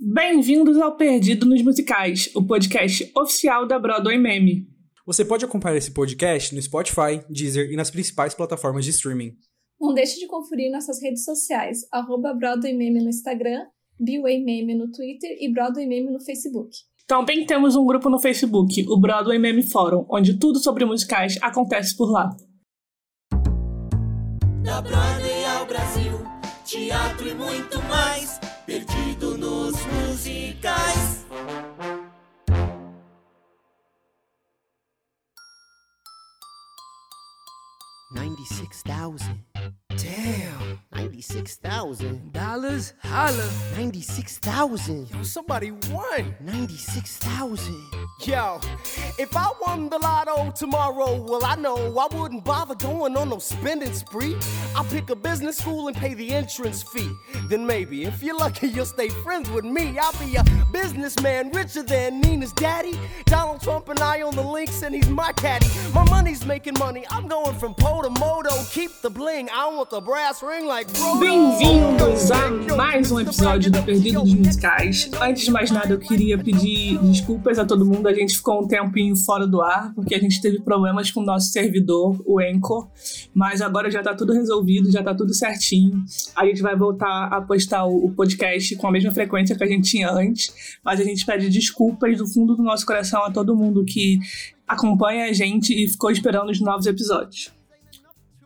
Bem-vindos ao Perdido nos Musicais, o podcast oficial da Broadway Meme. Você pode acompanhar esse podcast no Spotify, Deezer e nas principais plataformas de streaming. Não deixe de conferir nossas redes sociais, @BroadwayMeme no Instagram, BWayMeme no Twitter e BroadwayMeme no Facebook. Também temos um grupo no Facebook, o Broadway Meme Fórum, onde tudo sobre musicais acontece por lá. Da Broadway ao Brasil, teatro e muito mais, Perdido nos Musicais. $96,000. Damn. $96,000. Holla. $96,000. Yo, somebody won. $96,000. Yo, if I won the lotto tomorrow, well, I know I wouldn't bother going on no spending spree. I'll pick a business school and pay the entrance fee. Then maybe, if you're lucky, you'll stay friends with me. I'll be a businessman richer than Nina's daddy. Donald Trump and I own the links, and he's my caddy. My money's making money. I'm going from po to moto. Keep the bling. I want the brass ring. Bem-vindos a mais um episódio do Perdido dos Musicais. Antes de mais nada, eu queria pedir desculpas a todo mundo. A gente ficou um tempinho fora do ar, porque a gente teve problemas com o nosso servidor, o Anchor. Mas agora já tá tudo resolvido, já tá tudo certinho. A gente vai voltar a postar o podcast com a mesma frequência que a gente tinha antes. Mas a gente pede desculpas do fundo do nosso coração a todo mundo que acompanha a gente e ficou esperando os novos episódios.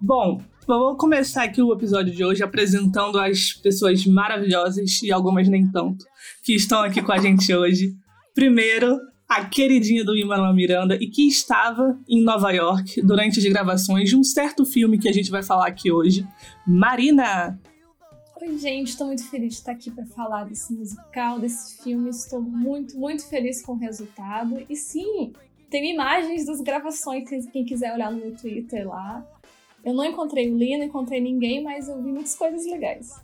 Bom, vou começar aqui o episódio de hoje apresentando as pessoas maravilhosas, e algumas nem tanto, que estão aqui com a gente hoje. Primeiro, a queridinha do Immanuel Miranda, e que estava em Nova York durante as gravações de um certo filme que a gente vai falar aqui hoje. Marina! Oi, gente, estou muito feliz de estar aqui para falar desse musical, desse filme. Estou muito, muito feliz com o resultado. E sim, tem imagens das gravações, quem quiser olhar no meu Twitter lá. Eu não encontrei o Lee, não encontrei ninguém, mas eu vi muitas coisas legais.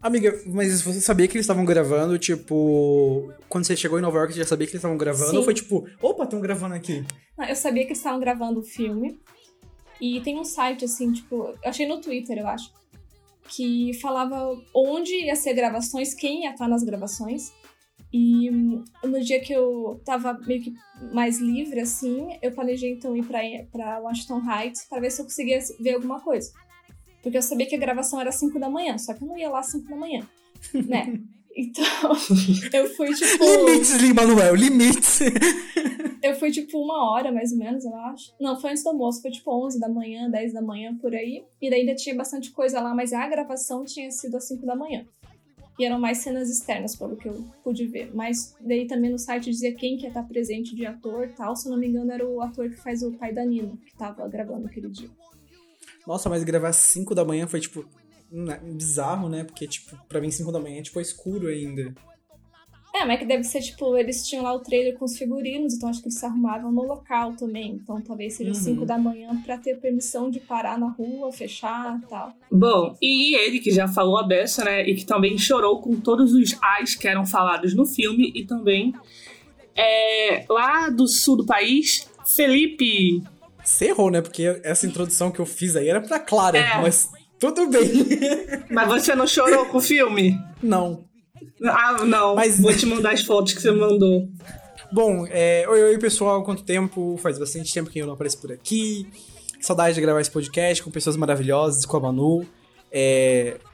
Amiga, mas você sabia que eles estavam gravando, tipo... Quando você chegou em Nova York, você já sabia que eles estavam gravando? Sim. Ou foi tipo, opa, estão gravando aqui? Não, eu sabia que eles estavam gravando o filme. E tem um site, assim, tipo... Eu achei no Twitter, eu acho. Que falava onde ia ser gravações, quem ia estar nas gravações. E no dia que eu tava meio que mais livre, assim, eu planejei então ir pra Washington Heights pra ver se eu conseguia ver alguma coisa. Porque eu sabia que a gravação era 5 da manhã, só que eu não ia lá às 5 da manhã, né? Então, eu fui tipo... Limites, Lin-Manuel, limites! Eu fui tipo 1 hora, mais ou menos, eu acho. Não, foi antes do almoço, foi tipo 11 da manhã, 10 da manhã, por aí. E daí ainda tinha bastante coisa lá, mas a gravação tinha sido às 5 da manhã. E eram mais cenas externas, pelo que eu pude ver. Mas daí também no site dizia quem que ia estar presente de ator e tal. Se eu não me engano, era o ator que faz o pai da Nina, que tava gravando aquele dia. Nossa, mas gravar às 5 da manhã foi, tipo, bizarro, né? Porque, tipo, pra mim 5 da manhã é, tipo, escuro ainda. É, mas que deve ser, tipo, eles tinham lá o trailer com os figurinos, então acho que eles se arrumavam no local também. Então talvez seja 5 da manhã pra ter permissão de parar na rua, fechar e tal. Bom, e ele que já falou a beça, né, e que também chorou com todos os ais que eram falados no filme, e também lá do sul do país, Felipe. Você errou, né, porque essa introdução que eu fiz aí era pra Clara, mas tudo bem. Mas você não chorou com o filme? Não. Ah, não. Mas... Vou te mandar as fotos que você mandou. Bom, oi pessoal, quanto tempo? Faz bastante tempo que eu não apareço por aqui. Saudade de gravar esse podcast com pessoas maravilhosas, com a Manu.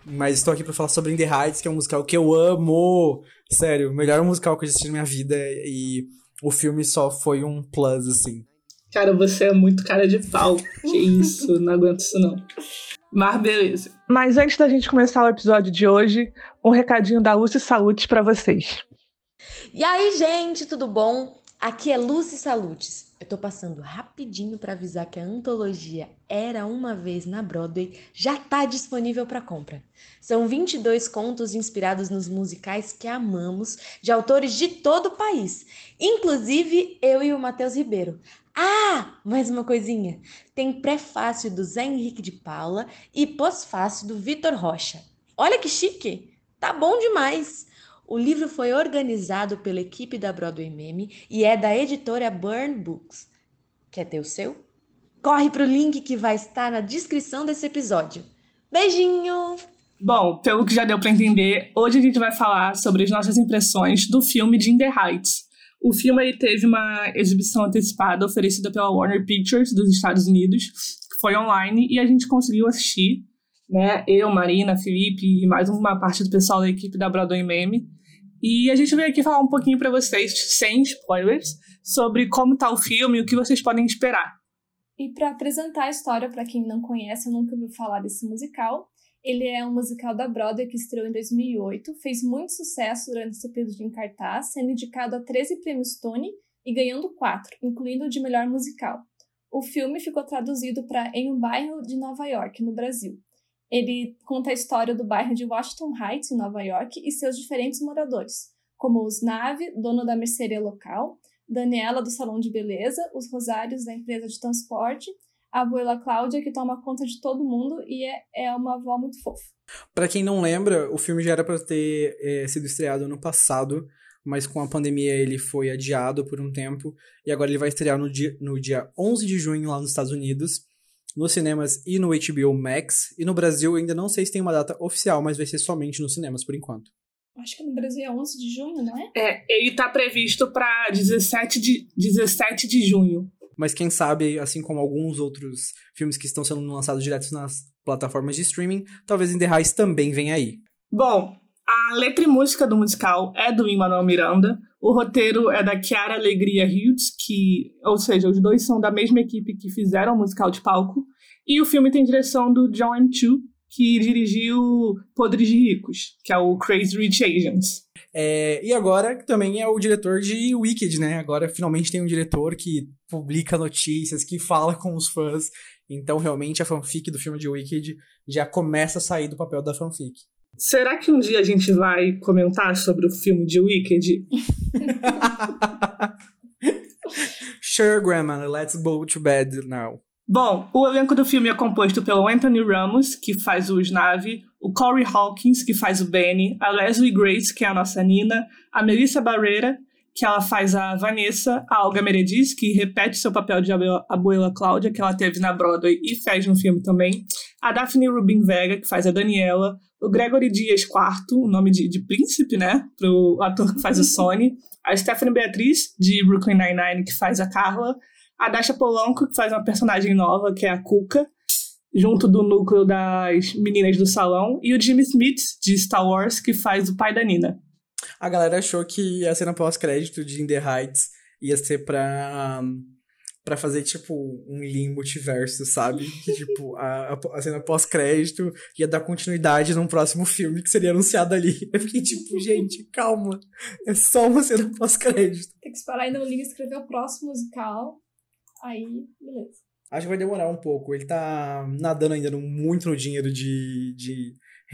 Mas estou aqui pra falar sobre In The Heights, que é um musical que eu amo. Sério, o melhor musical que eu já assisti na minha vida. E o filme só foi um plus, assim. Cara, você é muito cara de pau. Que isso, não aguento isso não. Mas beleza. Mas antes da gente começar o episódio de hoje, um recadinho da Lúcia Salutes para vocês. E aí, gente, tudo bom? Aqui é Lúcia Salutes. Eu tô passando rapidinho para avisar que a antologia Era Uma Vez na Broadway já tá disponível para compra. São 22 contos inspirados nos musicais que amamos, de autores de todo o país, inclusive eu e o Matheus Ribeiro. Ah, mais uma coisinha. Tem prefácio do Zé Henrique de Paula e pós-fácio do Vitor Rocha. Olha que chique! Tá bom demais! O livro foi organizado pela equipe da Broadway Meme e é da editora Burn Books. Quer ter o seu? Corre pro link que vai estar na descrição desse episódio. Beijinho! Bom, pelo que já deu para entender, hoje a gente vai falar sobre as nossas impressões do filme de In The Heights. O filme ele teve uma exibição antecipada oferecida pela Warner Pictures dos Estados Unidos, que foi online, e a gente conseguiu assistir, né? Eu, Marina, Felipe e mais uma parte do pessoal da equipe da Broadway Meme. E a gente veio aqui falar um pouquinho para vocês, sem spoilers, sobre como tá o filme e o que vocês podem esperar. E para apresentar a história para quem não conhece, eu nunca ouvi falar desse musical. Ele é um musical da Broadway que estreou em 2008, fez muito sucesso durante seu período em cartaz, sendo indicado a 13 prêmios Tony e ganhando 4, incluindo o de melhor musical. O filme ficou traduzido para Em um Bairro de Nova York, no Brasil. Ele conta a história do bairro de Washington Heights, em Nova York, e seus diferentes moradores, como os Nave, dono da mercearia local, Daniela, do salão de beleza, os Rosários, da empresa de transporte, a abuela Cláudia, que toma conta de todo mundo e é uma avó muito fofa. Pra quem não lembra, o filme já era pra ter sido estreado ano passado, mas com a pandemia ele foi adiado por um tempo, e agora ele vai estrear no dia 11 de junho lá nos Estados Unidos, nos cinemas e no HBO Max, e no Brasil ainda não sei se tem uma data oficial, mas vai ser somente nos cinemas por enquanto. Acho que no Brasil é 11 de junho, não é? É, ele tá previsto pra 17 de junho. Mas quem sabe, assim como alguns outros filmes que estão sendo lançados diretos nas plataformas de streaming, talvez In The Heights também venha aí. Bom, a letra e música do musical é do Immanuel Miranda, o roteiro é da Quiara Alegría Hudes, que, ou seja, os dois são da mesma equipe que fizeram o musical de palco, e o filme tem direção do John M. Chu, que dirigiu Podres de Ricos, que é o Crazy Rich Asians. E agora também é o diretor de Wicked, né? Agora finalmente tem um diretor que publica notícias, que fala com os fãs. Então realmente a fanfic do filme de Wicked já começa a sair do papel da fanfic. Será que um dia a gente vai comentar sobre o filme de Wicked? Sure, Grandma, let's go to bed now. Bom, o elenco do filme é composto pelo Anthony Ramos, que faz o Snav, o Corey Hawkins, que faz o Benny, a Leslie Grace, que é a nossa Nina, a Melissa Barrera, que ela faz a Vanessa, a Olga Merediz, que repete seu papel de abuela Cláudia, que ela teve na Broadway e fez no filme também, a Daphne Rubin Vega, que faz a Daniela, o Gregory Dias IV, o nome de príncipe, né, pro ator que faz o Sony, a Stephanie Beatriz, de Brooklyn Nine-Nine, que faz a Carla, a Dasha Polanco, que faz uma personagem nova, que é a Cuca, junto do núcleo das meninas do salão. E o Jimmy Smith, de Star Wars, que faz o pai da Nina. A galera achou que a cena pós-crédito de In The Heights ia ser pra fazer, tipo, um multiverso, sabe? Que, tipo, a cena pós-crédito ia dar continuidade num próximo filme que seria anunciado ali. Eu fiquei tipo, gente, calma. É só uma cena pós-crédito. Tem que esperar ainda o Lin escrever o próximo musical. Aí, beleza. Acho que vai demorar um pouco. Ele tá nadando ainda muito no dinheiro de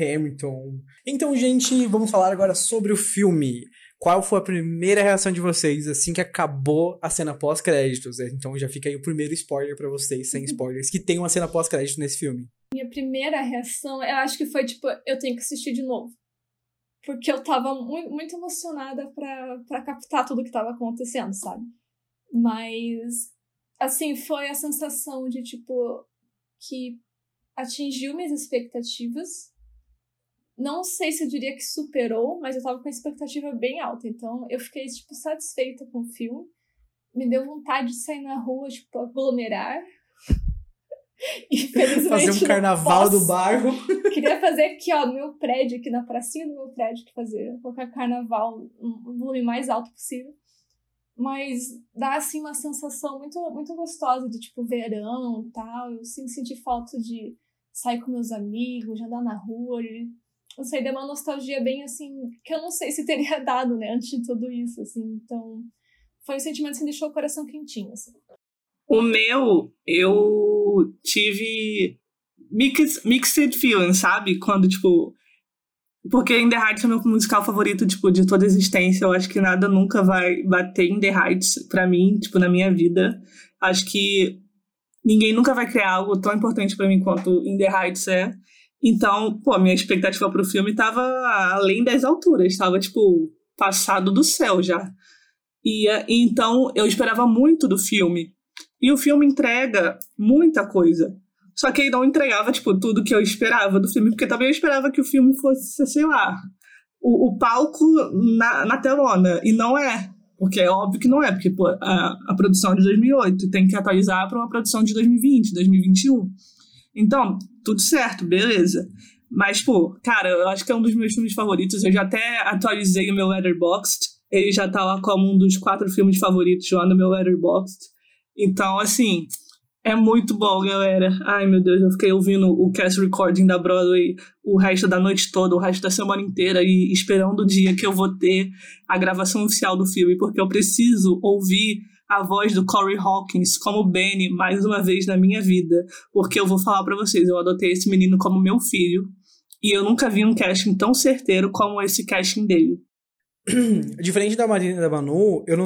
Hamilton. Então, gente, vamos falar agora sobre o filme. Qual foi a primeira reação de vocês assim que acabou a cena pós-créditos? Então já fica aí o primeiro spoiler pra vocês, sem spoilers, que tem uma cena pós-crédito nesse filme. Minha primeira reação, eu acho que foi tipo, eu tenho que assistir de novo. Porque eu tava muito emocionada pra captar tudo que tava acontecendo, sabe? Mas... assim, foi a sensação de, tipo, que atingiu minhas expectativas. Não sei se eu diria que superou, mas eu tava com a expectativa bem alta. Então, eu fiquei, tipo, satisfeita com o filme. Me deu vontade de sair na rua, tipo, aglomerar. E, fazer um carnaval do bairro. Queria fazer aqui, ó, no meu prédio, aqui na pracinha do meu prédio, colocar carnaval no volume mais alto possível. Mas dá, assim, uma sensação muito, muito gostosa de, tipo, verão e tal. Eu, assim, senti falta de sair com meus amigos, de andar na rua. Não sei, deu uma nostalgia bem, assim, que eu não sei se teria dado, né, antes de tudo isso, assim. Então, foi um sentimento que deixou o coração quentinho, assim. O meu, eu tive mixed feelings, sabe? Quando, tipo... porque In The Heights é o meu musical favorito, tipo, de toda a existência. Eu acho que nada nunca vai bater In The Heights pra mim, tipo, na minha vida. Acho que ninguém nunca vai criar algo tão importante pra mim quanto In The Heights é. Então, pô, minha expectativa pro filme tava além das alturas. Tava, tipo, passado do céu já. E então, eu esperava muito do filme. E o filme entrega muita coisa. Só que ele não entregava, tipo, tudo que eu esperava do filme, porque também eu esperava que o filme fosse, sei lá, o palco na telona, e não é. Porque é óbvio que não é, porque pô, a produção de 2008 tem que atualizar para uma produção de 2020, 2021. Então, tudo certo, beleza. Mas, pô, cara, eu acho que é um dos meus filmes favoritos. Eu já até atualizei o meu Letterboxd. Ele já tá lá como um dos 4 filmes favoritos lá no meu Letterboxd. Então, assim, é muito bom, galera. Ai, meu Deus, eu fiquei ouvindo o cast recording da Broadway o resto da noite toda, o resto da semana inteira, e esperando o dia que eu vou ter a gravação oficial do filme, porque eu preciso ouvir a voz do Corey Hawkins como Benny mais uma vez na minha vida. Porque eu vou falar pra vocês, eu adotei esse menino como meu filho, e eu nunca vi um casting tão certeiro como esse casting dele. Diferente da Marina e da Manu, eu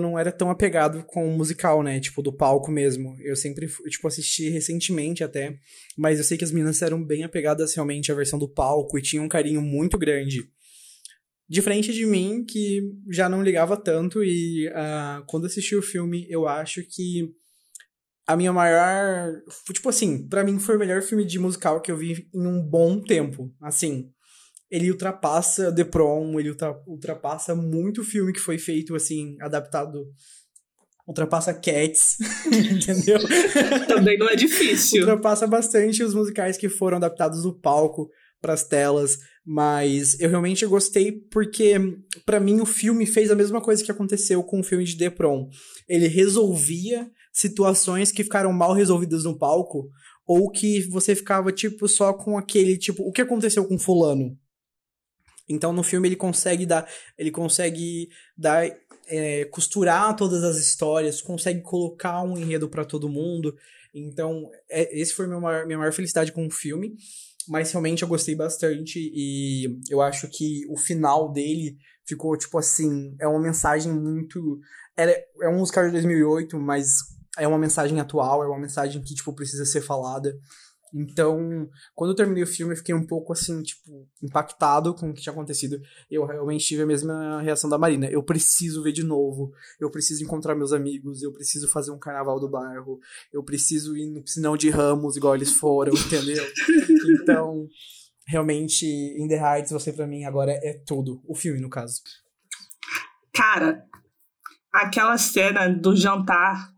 não era tão apegado com o musical, né? Tipo, do palco mesmo. Eu sempre, tipo, assisti recentemente até, mas eu sei que as meninas eram bem apegadas realmente à versão do palco e tinham um carinho muito grande. Diferente de mim, que já não ligava tanto, e quando assisti o filme, eu acho que a minha maior... Tipo assim, pra mim foi o melhor filme de musical que eu vi em um bom tempo, assim... Ele ultrapassa The Prom, ele ultrapassa muito o filme que foi feito, assim, adaptado. Ultrapassa Cats, entendeu? Também não é difícil. Ultrapassa bastante os musicais que foram adaptados do palco para as telas, mas eu realmente gostei porque, para mim, o filme fez a mesma coisa que aconteceu com o filme de The Prom. Ele resolvia situações que ficaram mal resolvidas no palco, ou que você ficava, tipo, só com aquele, tipo, o que aconteceu com fulano? Então, no filme, ele consegue dar costurar todas as histórias, consegue colocar um enredo pra todo mundo. Então, esse foi minha maior felicidade com o filme. Mas, realmente, eu gostei bastante. E eu acho que o final dele ficou, tipo assim, é uma mensagem muito... É um Oscar de 2008, mas é uma mensagem atual, é uma mensagem que, tipo, precisa ser falada. Então, quando eu terminei o filme, eu fiquei um pouco, assim, tipo, impactado com o que tinha acontecido. Eu realmente tive a mesma reação da Marina. Eu preciso ver de novo. Eu preciso encontrar meus amigos. Eu preciso fazer um carnaval do bairro. Eu preciso ir no piscinão de Ramos, igual eles foram, entendeu? Então, realmente, In The Heights, você pra mim agora é tudo. O filme, no caso. Cara, aquela cena do jantar...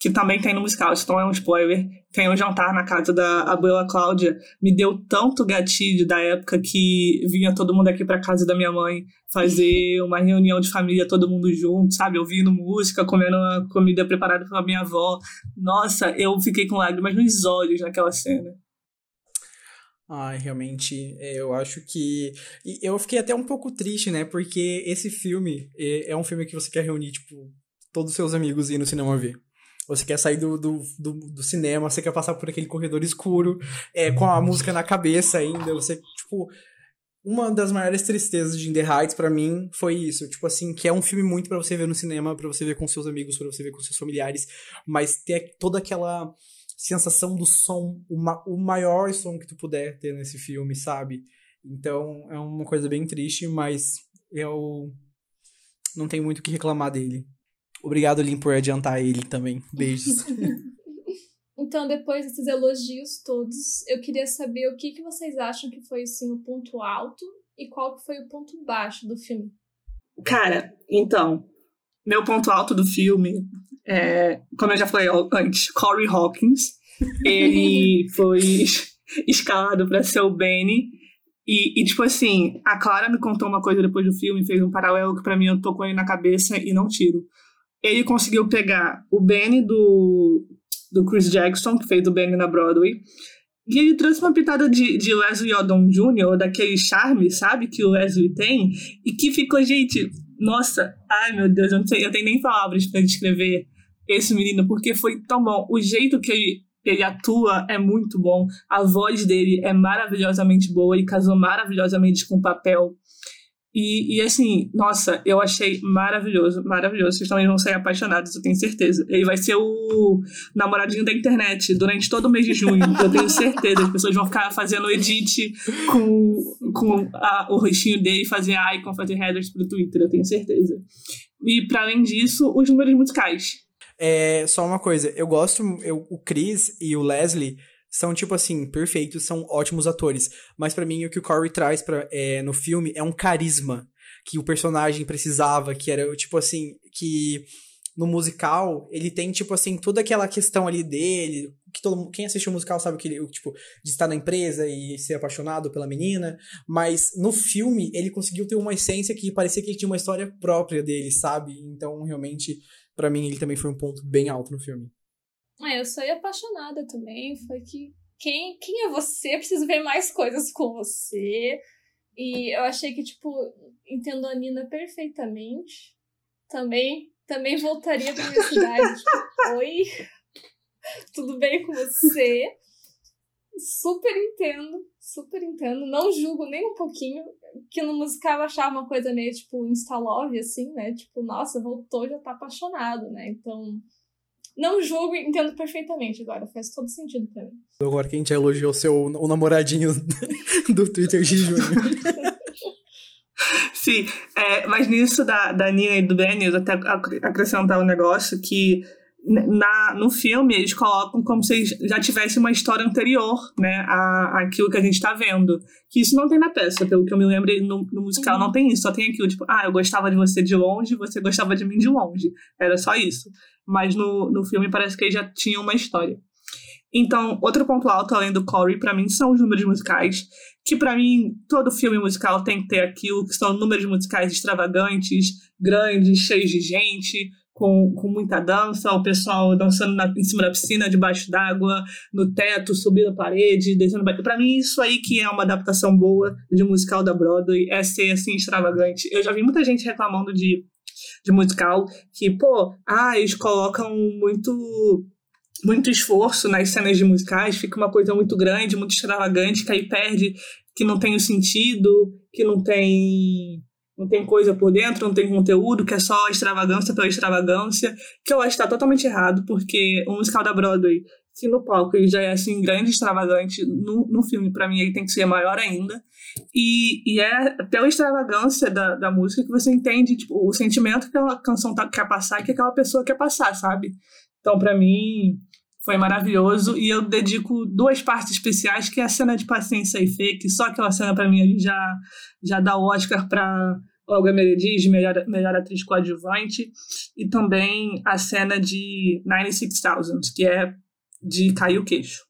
que também tem no musical, isso não é um spoiler, tem um jantar na casa da abuela Cláudia, me deu tanto gatilho da época que vinha todo mundo aqui pra casa da minha mãe fazer uma reunião de família, todo mundo junto, sabe, ouvindo música, comendo uma comida preparada pela minha avó. Nossa, eu fiquei com lágrimas nos olhos naquela cena. Ai, realmente, eu acho que... Eu fiquei até um pouco triste, né, porque esse filme é um filme que você quer reunir, tipo, todos os seus amigos e ir no cinema ver. Você quer sair do cinema, você quer passar por aquele corredor escuro, com a música na cabeça ainda, você, tipo... Uma das maiores tristezas de In The Heights, pra mim, foi isso. Tipo assim, que é um filme muito pra você ver no cinema, pra você ver com seus amigos, pra você ver com seus familiares, mas ter toda aquela sensação do som, o maior som que tu puder ter nesse filme, sabe? Então, é uma coisa bem triste, mas eu não tenho muito o que reclamar dele. Obrigado, Lin, por adiantar ele também. Beijos. Então, depois desses elogios todos, eu queria saber o que vocês acham que foi, assim, o ponto alto e qual que foi o ponto baixo do filme. Cara, então, meu ponto alto do filme é, como eu já falei antes, Corey Hawkins. Ele foi escalado para ser o Benny. E, tipo assim, a Clara me contou uma coisa depois do filme, fez um paralelo que pra mim eu tô com ele na cabeça e não tiro. Ele conseguiu pegar o Benny do Chris Jackson, que fez o Benny na Broadway, e ele trouxe uma pitada de Leslie Odom Jr., daquele charme, sabe, que o Leslie tem, e que ficou, gente, nossa, ai meu Deus, eu não sei, eu tenho nem palavras pra descrever esse menino, porque foi tão bom. O jeito que ele atua é muito bom, a voz dele é maravilhosamente boa, ele casou maravilhosamente com o papel. E assim, nossa, eu achei maravilhoso, maravilhoso. Vocês também vão sair apaixonados, eu tenho certeza. Ele vai ser o namoradinho da internet durante todo o mês de junho, eu tenho certeza. As pessoas vão ficar fazendo edit com o rostinho dele, fazer icon, fazer headers pro Twitter, eu tenho certeza. E pra além disso, os números musicais. Só uma coisa, eu gosto, o Chris e o Leslie são, tipo assim, perfeitos, são ótimos atores. Mas pra mim, o que o Corey traz no filme é um carisma que o personagem precisava, que era, tipo assim, que no musical, ele tem, tipo assim, toda aquela questão ali dele, que quem assistiu o musical sabe que ele, tipo, de estar na empresa e ser apaixonado pela menina, mas no filme ele conseguiu ter uma essência que parecia que ele tinha uma história própria dele, sabe? Então, realmente, pra mim, ele também foi um ponto bem alto no filme. Eu saí apaixonada também, foi que quem é você? Preciso ver mais coisas com você. E eu achei que, tipo, entendo a Nina perfeitamente. Também voltaria pra minha cidade. Tipo, oi, tudo bem com você? Super entendo. Não julgo nem um pouquinho. Que no musical eu achava uma coisa meio, tipo, insta-love, assim, né? Tipo, nossa, voltou, já tá apaixonado, né? Então, não julgo, entendo perfeitamente agora. Faz todo sentido pra mim. Agora que a gente elogiou o namoradinho do Twitter de Júnior. Sim, mas nisso da Nina e do Benny, eu até acrescentar um negócio que no filme eles colocam como se já tivesse uma história anterior, né, àquilo que a gente tá vendo. Que isso não tem na peça, pelo que eu me lembro, no musical não tem isso, só tem aquilo, tipo, eu gostava de você de longe, você gostava de mim de longe. Era só isso. Mas no filme parece que eles já tinham uma história. Então, outro ponto alto, além do Corey, pra mim, são os números musicais, que pra mim, todo filme musical tem que ter aquilo, que são números musicais extravagantes, grandes, cheios de gente, com muita dança, o pessoal dançando em cima da piscina, debaixo d'água, no teto, subindo a parede, descendo... Pra mim, isso aí que é uma adaptação boa de musical da Broadway, é ser, assim, extravagante. Eu já vi muita gente reclamando de musical, que, eles colocam muito esforço nas cenas de musicais, fica uma coisa muito grande, muito extravagante, que aí perde, que não tem o sentido, que não tem coisa por dentro, não tem conteúdo, que é só extravagância pela extravagância, que eu acho que tá totalmente errado, porque o musical da Broadway, se no palco ele já é assim grande, extravagante, no filme, pra mim, ele tem que ser maior ainda, e é pela extravagância da música que você entende, tipo, o sentimento que aquela canção quer passar, que aquela pessoa quer passar, sabe? Então, pra mim, foi maravilhoso. E eu dedico 2 partes especiais, que é a cena de Paciência e Fé, que só aquela cena, pra mim, já dá o Oscar pra Olga Merediz, melhor atriz coadjuvante. E também a cena de 96,000, que é de cair o queixo.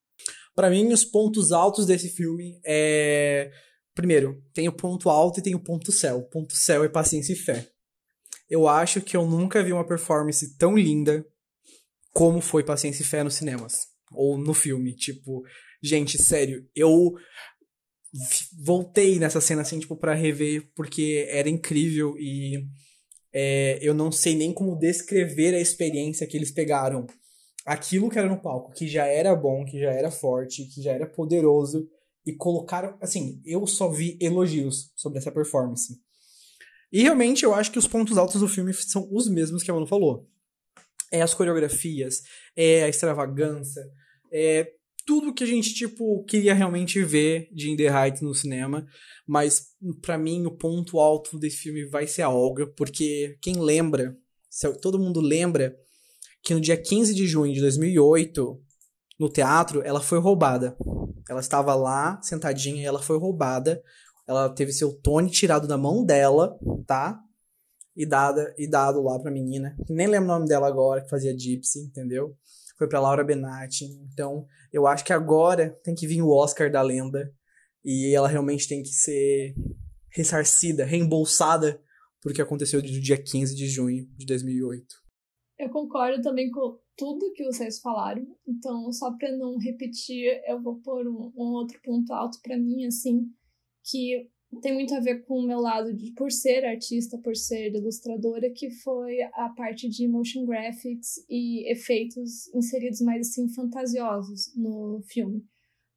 Pra mim, os pontos altos desse filme é... Primeiro, tem o ponto alto e tem o ponto céu. O ponto céu é Paciência e Fé. Eu acho que eu nunca vi uma performance tão linda como foi Paciência e Fé nos cinemas. Ou no filme, tipo... Gente, sério, eu voltei nessa cena, assim, tipo, pra rever, porque era incrível e... eu não sei nem como descrever a experiência que eles pegaram. Aquilo que era no palco, que já era bom, que já era forte, que já era poderoso, e colocaram... Assim, eu só vi elogios sobre essa performance. E, realmente, eu acho que os pontos altos do filme são os mesmos que a Manu falou. É as coreografias, é a extravagância, é tudo que a gente, tipo, queria realmente ver de In The Heights no cinema. Mas, pra mim, o ponto alto desse filme vai ser a Olga, porque quem lembra, todo mundo lembra, que no dia 15 de junho de 2008, no teatro, ela foi roubada. Ela estava lá, sentadinha, e ela foi roubada. Ela teve seu Tony tirado da mão dela, tá? E dado lá pra menina, nem lembro o nome dela agora, que fazia Gypsy, entendeu? Foi pra Laura Benatti. Então, eu acho que agora tem que vir o Oscar da lenda. E ela realmente tem que ser ressarcida, reembolsada por que aconteceu do dia 15 de junho de 2008. Eu concordo também com tudo que vocês falaram. Então, só pra não repetir, eu vou pôr um outro ponto alto pra mim, assim, que... tem muito a ver com o meu lado de, por ser artista, por ser ilustradora, que foi a parte de motion graphics e efeitos inseridos mais, assim, fantasiosos no filme.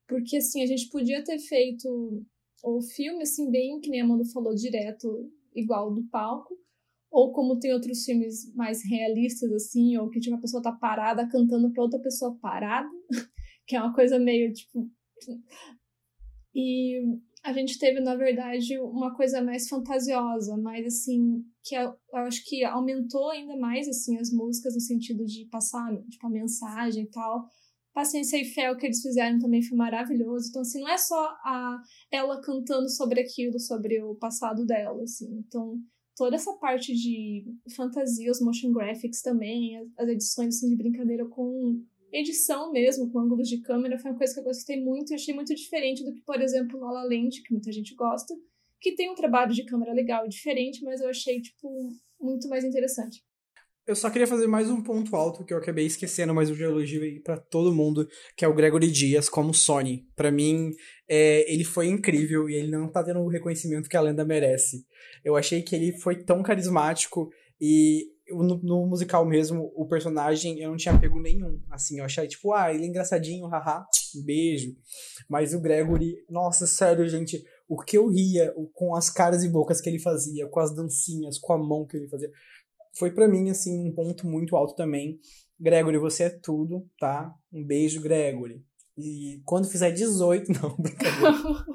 Porque, assim, a gente podia ter feito o filme, assim, bem que nem a Manu falou, direto, igual do palco, ou como tem outros filmes mais realistas, assim, ou que, tipo, a pessoa tá parada cantando pra outra pessoa parada, que é uma coisa meio, tipo... E... a gente teve, na verdade, uma coisa mais fantasiosa, mais, assim, que eu acho que aumentou ainda mais, assim, as músicas no sentido de passar, tipo, a mensagem e tal, Paciência e Fé, o que eles fizeram também foi maravilhoso. Então, assim, não é só ela cantando sobre aquilo, sobre o passado dela, assim. Então, toda essa parte de fantasia, os motion graphics também, as edições, assim, de brincadeira com edição mesmo, com ângulos de câmera, foi uma coisa que eu gostei muito e achei muito diferente do que, por exemplo, La La Land, que muita gente gosta, que tem um trabalho de câmera legal e diferente, mas eu achei, tipo, muito mais interessante. Eu só queria fazer mais um ponto alto que eu acabei esquecendo, mas eu já elogiei pra todo mundo, que é o Gregory Dias como Sonny. Pra mim, ele foi incrível e ele não tá tendo o reconhecimento que a lenda merece. Eu achei que ele foi tão carismático e no musical mesmo, o personagem eu não tinha apego nenhum, assim, eu achei tipo, ele é engraçadinho, haha, um beijo. Mas o Gregory, nossa, sério, gente, o que eu ria com as caras e bocas que ele fazia, com as dancinhas, com a mão que ele fazia, foi pra mim, assim, um ponto muito alto também. Gregory, você é tudo, tá? Um beijo, Gregory. E quando fizer 18... Não, brincadeira.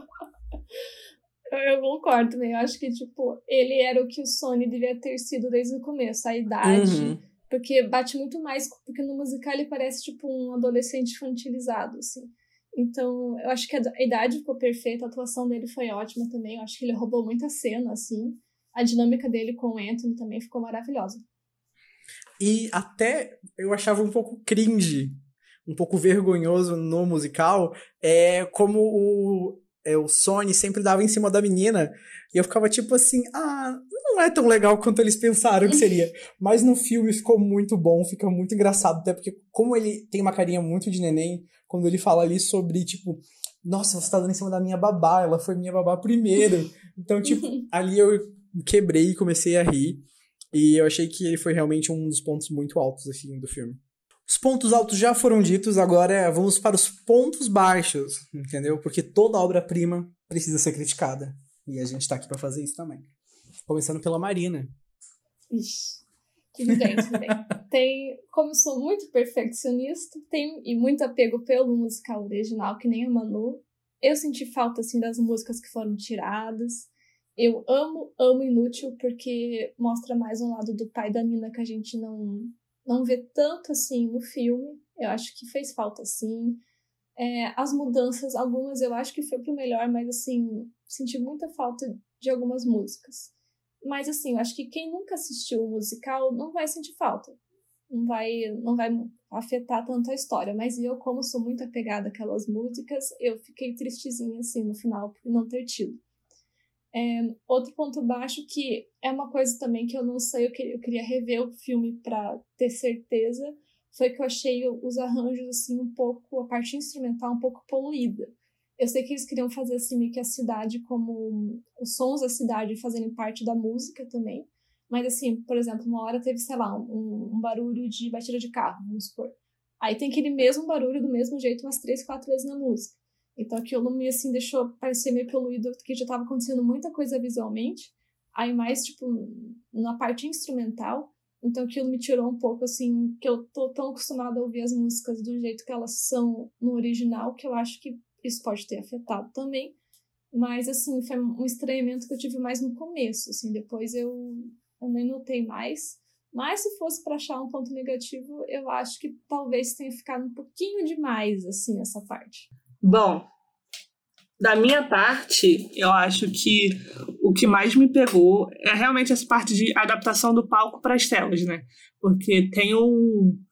Eu concordo, né? Eu acho que, tipo, ele era o que o Sonny devia ter sido desde o começo. A idade, porque bate muito mais... Porque no musical ele parece, tipo, um adolescente infantilizado, assim. Então, eu acho que a idade ficou perfeita. A atuação dele foi ótima também. Eu acho que ele roubou muita cena, assim. A dinâmica dele com o Anthony também ficou maravilhosa. E até eu achava um pouco cringe, um pouco vergonhoso no musical, como o Sonny sempre dava em cima da menina. E eu ficava tipo assim, não é tão legal quanto eles pensaram que seria. Mas no filme ficou muito bom, fica muito engraçado. Até porque como ele tem uma carinha muito de neném, quando ele fala ali sobre, tipo... Nossa, você tá dando em cima da minha babá, ela foi minha babá primeiro. Então, tipo, ali eu... quebrei e comecei a rir. E eu achei que ele foi realmente um dos pontos muito altos, assim, do filme. Os pontos altos já foram ditos, agora vamos para os pontos baixos, entendeu? Porque toda obra-prima precisa ser criticada. E a gente tá aqui pra fazer isso também. Começando pela Marina. Ixi, tudo bem. Como eu sou muito perfeccionista, e muito apego pelo musical original, que nem a Manu, eu senti falta, assim, das músicas que foram tiradas. Eu amo Inútil, porque mostra mais um lado do pai da Nina que a gente não vê tanto, assim, no filme. Eu acho que fez falta, sim. As mudanças, algumas eu acho que foi pro melhor, mas, assim, senti muita falta de algumas músicas. Mas, assim, eu acho que quem nunca assistiu o musical não vai sentir falta. Não vai afetar tanto a história. Mas eu, como sou muito apegada àquelas músicas, eu fiquei tristezinha, assim, no final, por não ter tido. Outro ponto baixo, que é uma coisa também que eu não sei, eu queria rever o filme pra ter certeza, foi que eu achei os arranjos, assim, um pouco, a parte instrumental um pouco poluída. Eu sei que eles queriam fazer, assim, meio que a cidade como, os sons da cidade fazerem parte da música também, mas, assim, por exemplo, uma hora teve, sei lá, um barulho de batida de carro, vamos supor. Aí tem aquele mesmo barulho do mesmo jeito umas 3, 4 vezes na música. Então aquilo me, assim, deixou parecer meio poluído, porque já estava acontecendo muita coisa visualmente, aí mais, tipo, na parte instrumental, então aquilo me tirou um pouco, assim, que eu tô tão acostumada a ouvir as músicas do jeito que elas são no original, que eu acho que isso pode ter afetado também, mas, assim, foi um estranhamento que eu tive mais no começo, assim, depois eu nem notei mais, mas se fosse para achar um ponto negativo, eu acho que talvez tenha ficado um pouquinho demais, assim, essa parte. Bom, da minha parte, eu acho que o que mais me pegou é realmente essa parte de adaptação do palco para as telas, né? Porque tem um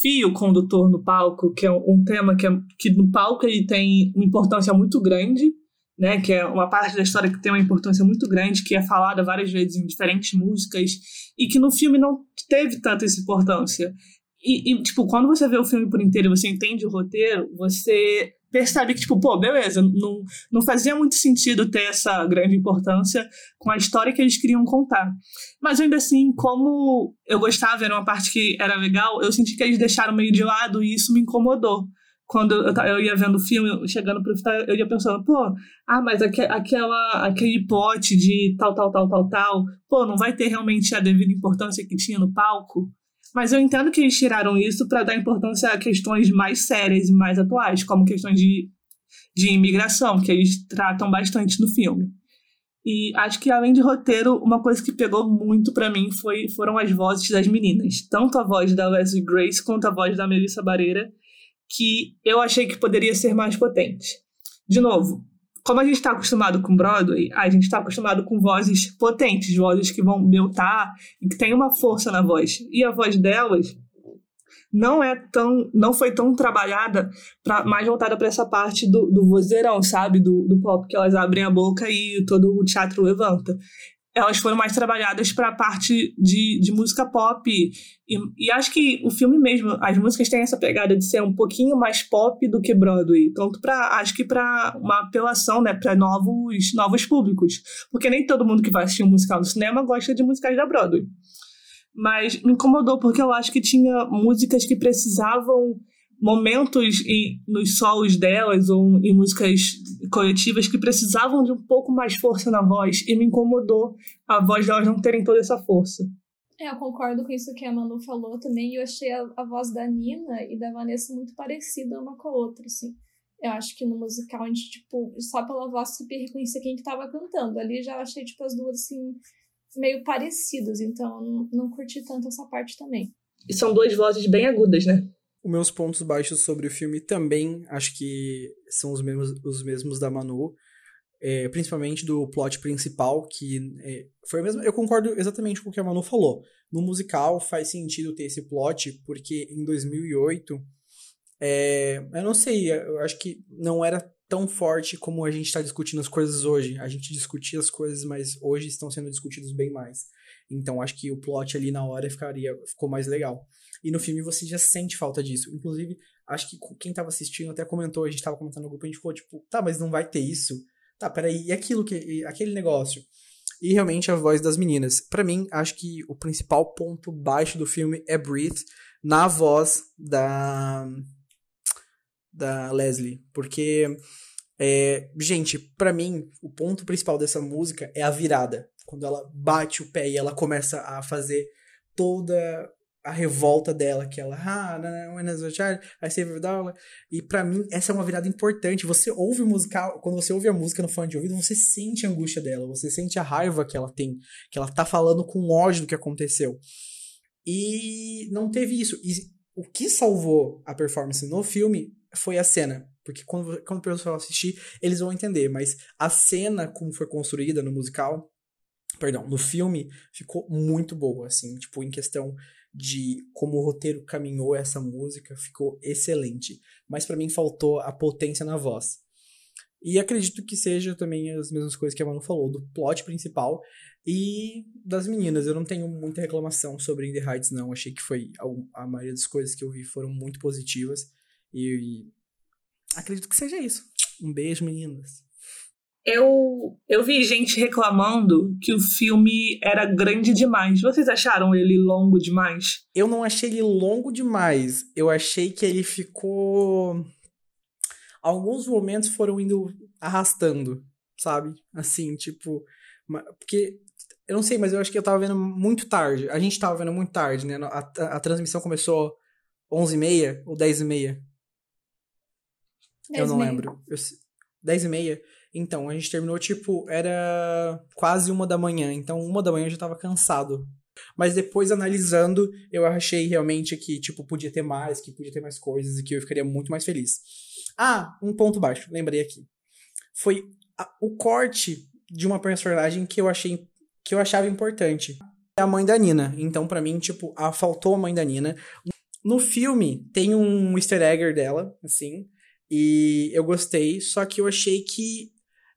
fio condutor no palco, que é um tema que no palco ele tem uma importância muito grande, né? Que é uma parte da história que tem uma importância muito grande, que é falada várias vezes em diferentes músicas, e que no filme não teve tanta essa importância. E, tipo, quando você vê o filme por inteiro e você entende o roteiro, você percebe que, tipo, pô, beleza, não fazia muito sentido ter essa grande importância com a história que eles queriam contar. Mas ainda assim, como eu gostava, era uma parte que era legal, eu senti que eles deixaram meio de lado e isso me incomodou. Quando eu ia vendo o filme, chegando pro final, eu ia pensando, pô, mas aquele plot de tal, pô, não vai ter realmente a devida importância que tinha no palco? Mas eu entendo que eles tiraram isso para dar importância a questões mais sérias e mais atuais, como questões de imigração, que eles tratam bastante no filme. E acho que, além de roteiro, uma coisa que pegou muito para mim foram as vozes das meninas. Tanto a voz da Leslie Grace quanto a voz da Melissa Barrera, que eu achei que poderia ser mais potente. De novo, como a gente está acostumado com Broadway, a gente está acostumado com vozes potentes, vozes que vão beltar e que tem uma força na voz. E a voz delas não foi tão trabalhada, mais voltada para essa parte do vozeirão, sabe? Do pop, que elas abrem a boca e todo o teatro levanta. Elas foram mais trabalhadas para a parte de música pop. E acho que o filme mesmo, as músicas têm essa pegada de ser um pouquinho mais pop do que Broadway. Tanto para uma apelação, né, para novos públicos. Porque nem todo mundo que vai assistir um musical no cinema gosta de musicais da Broadway. Mas me incomodou porque eu acho que tinha músicas que precisavam momentos nos solos delas ou em músicas coletivas que precisavam de um pouco mais força na voz, e me incomodou a voz delas não terem toda essa força. Eu concordo com isso que a Manu falou também. Eu achei a voz da Nina e da Vanessa muito parecida uma com a outra, assim. Eu acho que no musical a gente, tipo, só pela voz sabia reconhecer quem que tava cantando. Ali já achei, tipo, as duas, assim, meio parecidas, então não curti tanto essa parte também. E são duas vozes bem agudas, né? Os meus pontos baixos sobre o filme também acho que são os mesmos da Manu, principalmente do plot principal, que foi o mesmo. Eu concordo exatamente com o que a Manu falou. No musical faz sentido ter esse plot, porque em 2008, eu não sei, eu acho que não era tão forte como a gente está discutindo as coisas hoje. A gente discutia as coisas, mas hoje estão sendo discutidos bem mais. Então acho que o plot ali na hora ficou mais legal. E no filme você já sente falta disso. Inclusive, acho que quem tava assistindo até comentou, a gente tava comentando no grupo, a gente falou, tipo, tá, mas não vai ter isso? Tá, peraí, e aquele negócio? E realmente a voz das meninas. Pra mim, acho que o principal ponto baixo do filme é Breathe, na voz da Leslie. Porque, gente, pra mim, o ponto principal dessa música é a virada. Quando ela bate o pé e ela começa a fazer toda a revolta dela, que ela... E pra mim, essa é uma virada importante. Você ouve o musical... Quando você ouve a música no fone de ouvido, você sente a angústia dela. Você sente a raiva que ela tem. Que ela tá falando com ódio do que aconteceu. E não teve isso. E o que salvou a performance no filme foi a cena. Porque quando o pessoal assistir, eles vão entender. Mas a cena, como foi construída no musical... Perdão, no filme, ficou muito boa, assim. Tipo, em questão... de como o roteiro caminhou essa música, ficou excelente. Mas pra mim faltou a potência na voz. E acredito que seja também as mesmas coisas que a Manu falou, do plot principal e das meninas. Eu não tenho muita reclamação sobre In The Heights, não. Achei que foi... A maioria das coisas que eu vi foram muito positivas. E acredito que seja isso. Um beijo, meninas. Eu vi gente reclamando que o filme era grande demais. Vocês acharam ele longo demais? Eu não achei ele longo demais. Eu achei que ele ficou... Alguns momentos foram indo arrastando, sabe? Assim, tipo... Porque... Eu não sei, mas eu acho que eu tava vendo muito tarde. A gente tava vendo muito tarde, né? A transmissão começou 11h30 ou 10h30? Eu não lembro. 10h30... Então, a gente terminou, tipo, era quase 1h da manhã. Então, 1h da manhã eu já tava cansado. Mas depois, analisando, eu achei realmente que, tipo, podia ter mais coisas e que eu ficaria muito mais feliz. Ah, um ponto baixo, lembrei aqui. Foi o corte de uma personagem que eu achava importante. É a mãe da Nina. Então, pra mim, tipo, faltou a mãe da Nina. No filme, tem um easter egg dela, assim. E eu gostei, só que eu achei que...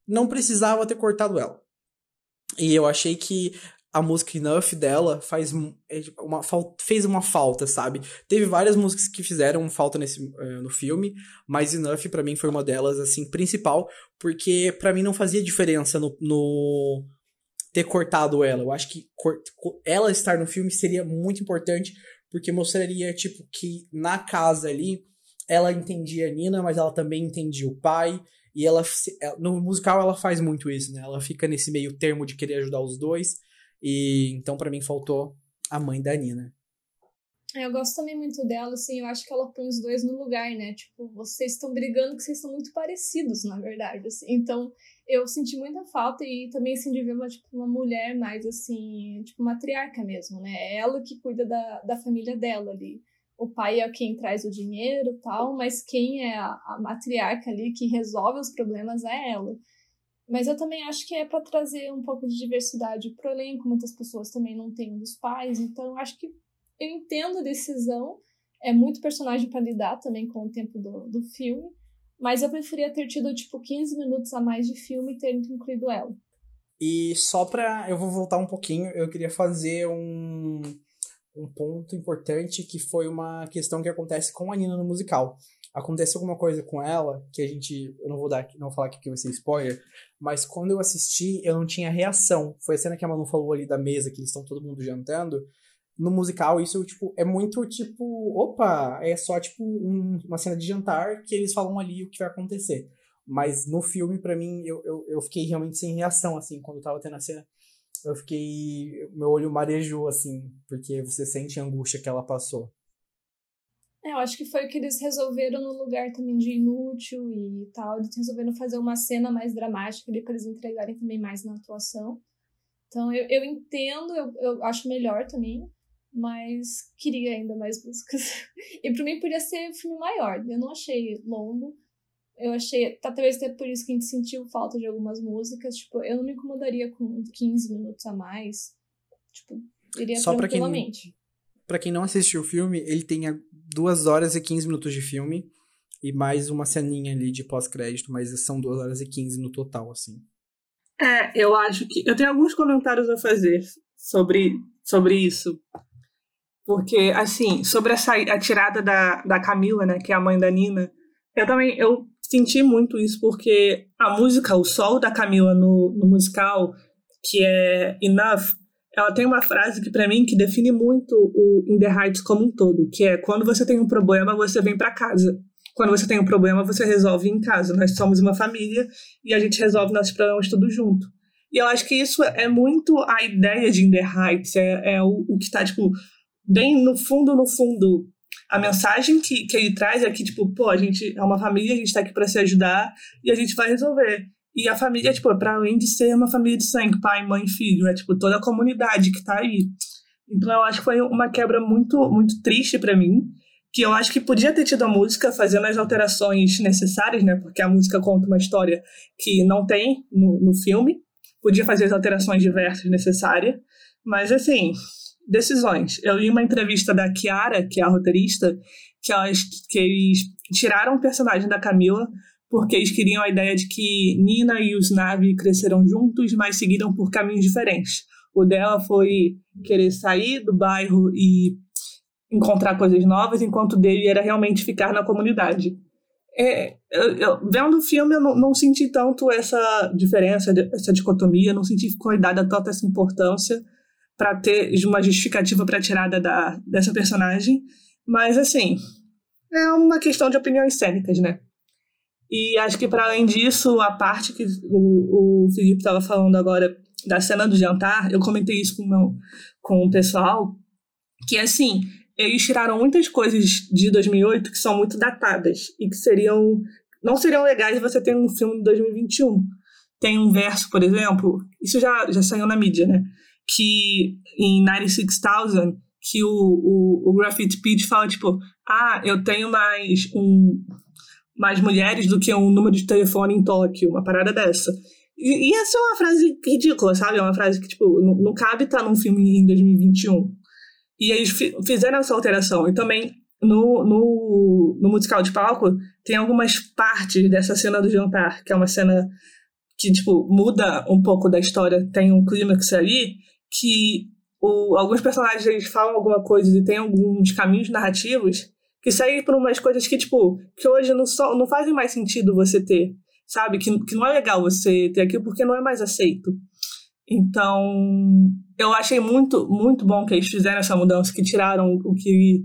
não precisava ter cortado ela. E eu achei que a música Enough dela fez uma falta, sabe? Teve várias músicas que fizeram falta no filme, mas Enough pra mim foi uma delas, assim, principal, porque pra mim não fazia diferença no ter cortado ela. Eu acho que ela estar no filme seria muito importante, porque mostraria, tipo, que na casa ali, ela entendia a Nina, mas ela também entendia o pai. E ela, no musical, ela faz muito isso, né? Ela fica nesse meio termo de querer ajudar os dois. E então, pra mim, faltou a mãe da Nina. Eu gosto também muito dela, assim. Eu acho que ela põe os dois no lugar, né? Tipo, vocês estão brigando que vocês são muito parecidos, na verdade, assim. Então, eu senti muita falta e também, assim, de ver uma mulher mais, assim... Tipo, matriarca mesmo, né? É ela que cuida da família dela ali. o pai é quem traz o dinheiro e tal, mas quem é a matriarca ali, que resolve os problemas, é ela. Mas eu também acho que é para trazer um pouco de diversidade pro elenco, muitas pessoas também não têm um dos pais, então eu acho que eu entendo a decisão, é muito personagem para lidar também com o tempo do filme, mas eu preferia ter tido, 15 minutos a mais de filme e ter incluído ela. E só pra... eu vou voltar um pouquinho, eu queria fazer um ponto importante, que foi uma questão que acontece com a Nina no musical. Acontece alguma coisa com ela, que a gente... eu não vou dar, não vou falar aqui que vai ser spoiler, mas quando eu assisti, eu não tinha reação. Foi a cena que a Manu falou ali da mesa, que eles estão todo mundo jantando. No musical, isso, é muito, opa, é só, uma cena de jantar que eles falam ali o que vai acontecer. Mas no filme, pra mim, eu fiquei realmente sem reação, assim, quando eu tava tendo a cena. Eu fiquei... meu olho marejou, assim, porque você sente a angústia que ela passou. É, eu acho que foi o que eles resolveram no lugar também de inútil e tal. Eles resolveram fazer uma cena mais dramática ali pra eles entregarem também mais na atuação. Então, eu entendo, eu acho melhor também, mas queria ainda mais músicas. E pra mim podia ser um filme maior. Eu não achei longo. Eu achei, talvez até por isso que a gente sentiu falta de algumas músicas, eu não me incomodaria com 15 minutos a mais, iria tranquilamente. Pra quem não assistiu o filme, ele tem 2 horas e 15 minutos de filme, e mais uma ceninha ali de pós-crédito, mas são 2 horas e 15 no total, assim. É, eu acho que... eu tenho alguns comentários a fazer sobre isso. Porque, assim, sobre a tirada da Camila, né, que é a mãe da Nina, eu senti muito isso, porque a música, o solo da Camila no musical, que é Enough, ela tem uma frase que, pra mim, que define muito o In The Heights como um todo, que é: quando você tem um problema, você vem pra casa. Quando você tem um problema, você resolve em casa. Nós somos uma família e a gente resolve nossos problemas tudo junto. E eu acho que isso é muito a ideia de In The Heights, é o que tá, bem no fundo... A mensagem que ele traz é que, a gente é uma família, a gente tá aqui pra se ajudar e a gente vai resolver. E a família, pra além de ser uma família de sangue, pai, mãe, filho, é, toda a comunidade que tá aí. Então, eu acho que foi uma quebra muito, muito triste pra mim, que eu acho que podia ter tido a música fazendo as alterações necessárias, né, porque a música conta uma história que não tem no filme, podia fazer as alterações diversas necessárias, mas, assim... decisões. Eu li uma entrevista da Quiara, que é a roteirista, que eles tiraram o personagem da Camila porque eles queriam a ideia de que Nina e os Navi cresceram juntos, mas seguiram por caminhos diferentes. O dela foi querer sair do bairro e encontrar coisas novas, enquanto o dele era realmente ficar na comunidade. Vendo o filme, eu não senti tanto essa diferença, essa dicotomia, não senti que foi dada tanta essa importância para ter uma justificativa para a tirada dessa personagem, mas, assim, é uma questão de opiniões cênicas, né? E acho que, para além disso, a parte que o Felipe estava falando agora da cena do jantar, eu comentei isso com o pessoal, que, assim, eles tiraram muitas coisas de 2008 que são muito datadas e que não seriam legais se você tem um filme de 2021. Tem um verso, por exemplo, isso já saiu na mídia, né? Que em 96,000, que o Graffiti Pete fala, eu tenho mais mulheres do que um número de telefone em Tóquio, uma parada dessa. E essa é uma frase ridícula, sabe? É uma frase que, não cabe estar num filme em 2021. E eles fizeram essa alteração. E também, no musical de palco, tem algumas partes dessa cena do jantar, que é uma cena que, muda um pouco da história, tem um clímax ali, que alguns personagens eles falam alguma coisa e tem alguns caminhos narrativos que seguem por umas coisas que, que hoje não fazem mais sentido você ter, sabe? Que não é legal você ter aquilo porque não é mais aceito. Então, eu achei muito, muito bom que eles fizeram essa mudança, que tiraram o que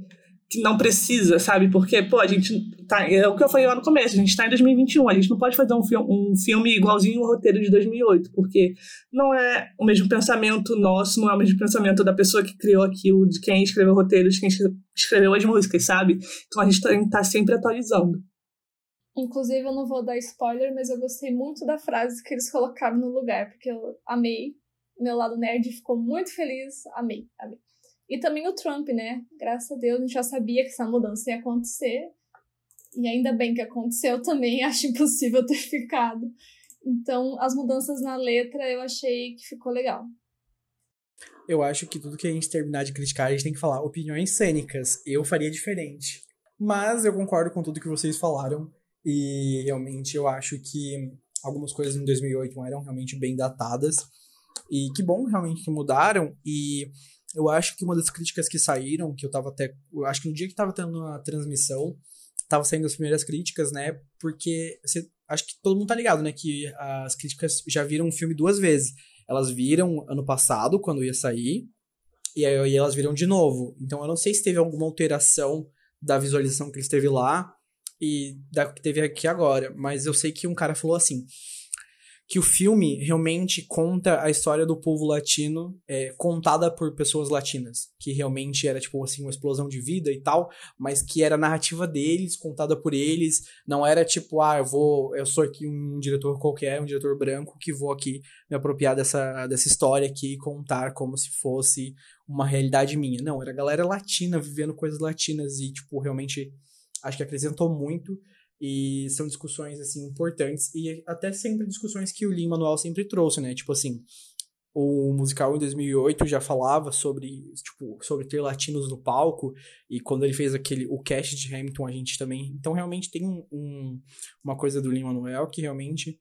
não precisa, sabe? Porque, a gente tá... é o que eu falei lá no começo, a gente está em 2021, a gente não pode fazer um filme igualzinho ao roteiro de 2008, porque não é o mesmo pensamento nosso, não é o mesmo pensamento da pessoa que criou aquilo, de quem escreveu o roteiro, de quem escreveu as músicas, sabe? Então a gente tá sempre atualizando. Inclusive, eu não vou dar spoiler, mas eu gostei muito da frase que eles colocaram no lugar, porque eu amei, meu lado nerd ficou muito feliz, amei. E também o Trump, né? Graças a Deus, a gente já sabia que essa mudança ia acontecer. E ainda bem que aconteceu também, acho impossível ter ficado. Então, as mudanças na letra eu achei que ficou legal. Eu acho que tudo que a gente terminar de criticar, a gente tem que falar opiniões cênicas. Eu faria diferente. Mas eu concordo com tudo que vocês falaram. E realmente eu acho que algumas coisas em 2008 eram realmente bem datadas. E que bom realmente que mudaram. E eu acho que uma das críticas que saíram, que eu tava até... Eu acho que no dia que tava tendo a transmissão, tava saindo as primeiras críticas, né? Porque acho que todo mundo tá ligado, né? Que as críticas já viram o filme duas vezes. Elas viram ano passado, quando ia sair, e aí elas viram de novo. Então eu não sei se teve alguma alteração da visualização que eles teve lá e da que teve aqui agora. Mas eu sei que um cara falou assim... que o filme realmente conta a história do povo latino, contada por pessoas latinas, que realmente era, tipo assim, uma explosão de vida e tal, mas que era a narrativa deles, contada por eles, não era tipo, eu sou aqui um diretor qualquer, um diretor branco, que vou aqui me apropriar dessa história aqui e contar como se fosse uma realidade minha. Não, era a galera latina vivendo coisas latinas e, tipo, realmente acho que acrescentou muito. E são discussões, assim, importantes. E até sempre discussões que o Lin-Manuel sempre trouxe, né? Tipo assim, o musical em 2008 já falava sobre ter latinos no palco. E quando ele fez o cast de Hamilton, a gente também... Então, realmente, tem uma coisa do Lin-Manuel que realmente...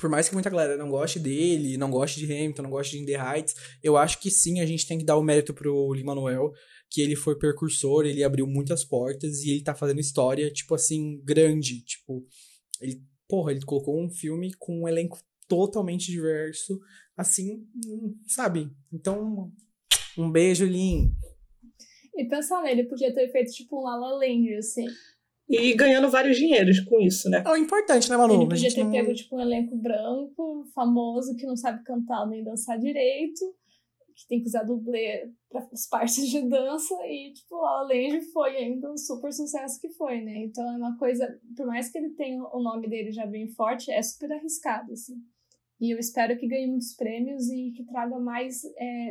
Por mais que muita galera não goste dele, não goste de Hamilton, não goste de In The Heights, eu acho que sim, a gente tem que dar o mérito pro Lin-Manuel, que ele foi precursor, ele abriu muitas portas e ele tá fazendo história, tipo assim, grande. Tipo, ele colocou um filme com um elenco totalmente diverso, assim, sabe? Então, um beijo, Lin. E pensar nele, podia ter feito tipo um La La Land, assim. E ganhando vários dinheiros com isso, né? É importante, né, Manu? Ele podia ter pego, tipo, um elenco branco, famoso, que não sabe cantar nem dançar direito, que tem que usar dublê para as partes de dança, e, tipo, a Lange foi ainda um super sucesso que foi, né? Então, é uma coisa... Por mais que ele tenha o nome dele já bem forte, é super arriscado, assim. E eu espero que ganhe muitos prêmios e que traga mais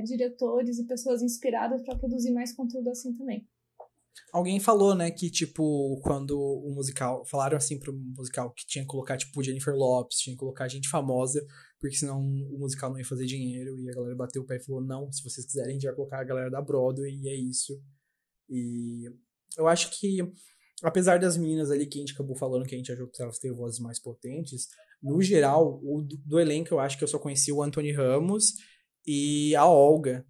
diretores e pessoas inspiradas para produzir mais conteúdo assim também. Alguém falou, né, que, tipo, quando o musical... Falaram, assim, pro musical que tinha que colocar, tipo, Jennifer Lopez, tinha que colocar gente famosa, porque senão o musical não ia fazer dinheiro. E a galera bateu o pé e falou, não, se vocês quiserem, a gente vai colocar a galera da Broadway, e é isso. E eu acho que, apesar das meninas ali que a gente acabou falando, que a gente achou que elas ter vozes mais potentes, no geral, do elenco, eu acho que eu só conheci o Anthony Ramos e a Olga.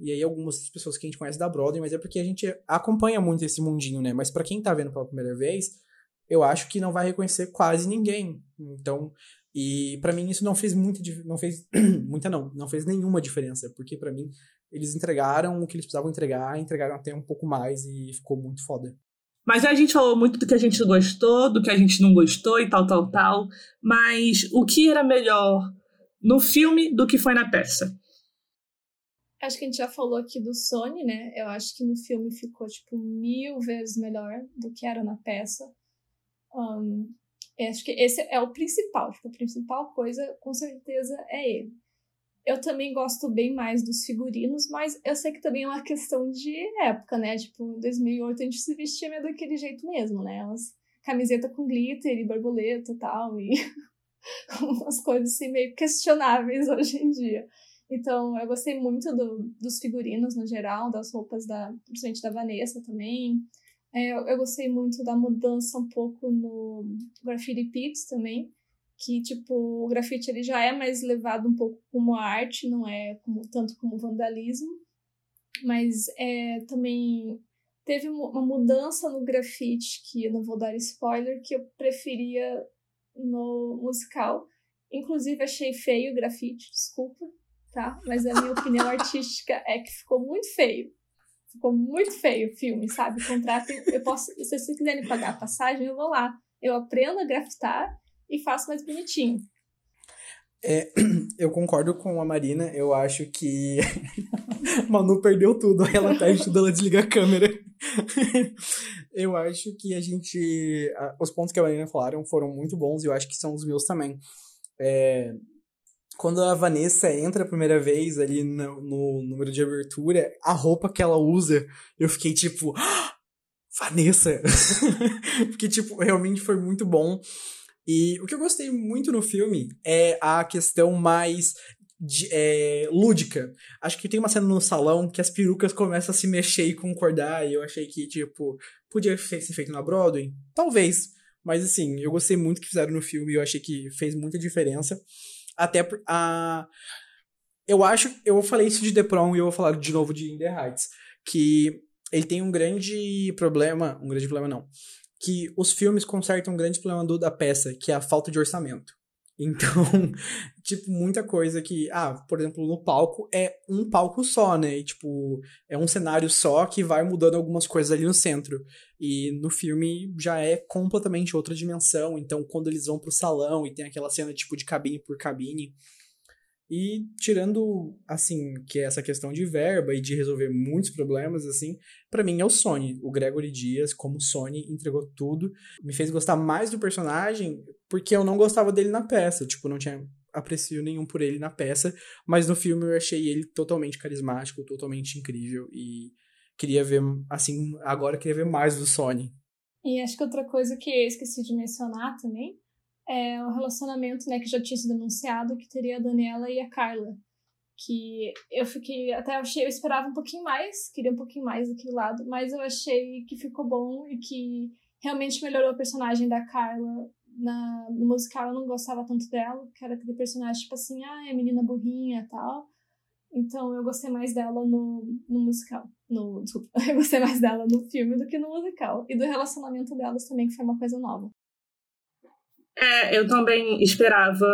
E aí algumas pessoas que a gente conhece da Broadway, mas é porque a gente acompanha muito esse mundinho, né? Mas pra quem tá vendo pela primeira vez, eu acho que não vai reconhecer quase ninguém. Então, e pra mim isso não fez nenhuma diferença, porque pra mim eles entregaram o que eles precisavam entregar, entregaram até um pouco mais e ficou muito foda. Mas a gente falou muito do que a gente gostou, do que a gente não gostou e tal, mas o que era melhor no filme do que foi na peça? Acho que a gente já falou aqui do Sony, né? Eu acho que no filme ficou, tipo, 1000 vezes melhor do que era na peça. Acho que esse é o principal. Tipo, a principal coisa, com certeza, é ele. Eu também gosto bem mais dos figurinos, mas eu sei que também é uma questão de época, né? Tipo, em 2008 a gente se vestia meio daquele jeito mesmo, né? Umas camiseta com glitter e borboleta e tal, e umas coisas assim meio questionáveis hoje em dia. Então, eu gostei muito dos figurinos no geral, das roupas, principalmente da Vanessa também. Eu gostei muito da mudança um pouco no Graffiti Pits também, que, tipo, o grafite ele já é mais levado um pouco como arte, não é tanto como vandalismo. Mas também teve uma mudança no grafite, que eu não vou dar spoiler, que eu preferia no musical. Inclusive, achei feio o grafite, desculpa. Tá? Mas a minha opinião artística é que ficou muito feio. Ficou muito feio o filme, sabe? Contratem, se vocês quiserem pagar a passagem, eu vou lá. Eu aprendo a grafitar e faço mais bonitinho. Eu concordo com a Marina. Eu acho que... Manu perdeu tudo. Ela tá estudando, ela desliga a câmera. Eu acho que a gente... Os pontos que a Marina falaram foram muito bons e eu acho que são os meus também. quando a Vanessa entra a primeira vez ali no número de abertura, a roupa que ela usa, eu fiquei tipo... Ah! Vanessa! Porque, tipo, realmente foi muito bom. E o que eu gostei muito no filme é a questão mais... lúdica. Acho que tem uma cena no salão que as perucas começam a se mexer e concordar, e eu achei que, tipo, podia ser feito na Broadway? Talvez. Mas, assim, eu gostei muito que fizeram no filme e eu achei que fez muita diferença. Até a... Eu falei isso de The Prom e eu vou falar de novo de In The Heights, que ele tem um grande problema não, que os filmes consertam um grande problema da peça, que é a falta de orçamento. Então, tipo, muita coisa que... Ah, por exemplo, no palco é um palco só, né? E, tipo, é um cenário só que vai mudando algumas coisas ali no centro. E no filme já é completamente outra dimensão. Então, quando eles vão pro salão e tem aquela cena, tipo, de cabine por cabine... E tirando, assim, que é essa questão de verba e de resolver muitos problemas, assim, pra mim é o Sony. O Gregory Dias, como Sony, entregou tudo. Me fez gostar mais do personagem, porque eu não gostava dele na peça. Tipo, não tinha aprecio nenhum por ele na peça. Mas no filme eu achei ele totalmente carismático, totalmente incrível. E queria ver, assim, agora queria ver mais do Sony. E acho que outra coisa que eu esqueci de mencionar também... É o relacionamento, né, que já tinha sido anunciado, que teria a Daniela e a Carla. Que eu fiquei... eu esperava um pouquinho mais, queria um pouquinho mais daquele lado, mas eu achei que ficou bom e que realmente melhorou a personagem da Carla. No musical eu não gostava tanto dela, que era aquele personagem tipo assim, ah, é a menina burrinha e tal. Então eu gostei mais dela no musical. Eu gostei mais dela no filme do que no musical. E do relacionamento delas também, que foi uma coisa nova. Eu também esperava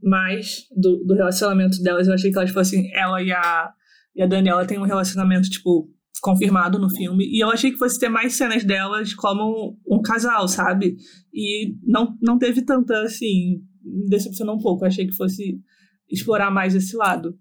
mais do relacionamento delas. Eu achei que elas fossem... Ela e a Daniela têm um relacionamento, tipo, confirmado no filme. E eu achei que fosse ter mais cenas delas como um casal, sabe? E não teve tanta, assim... Me decepcionou um pouco. Eu achei que fosse explorar mais esse lado.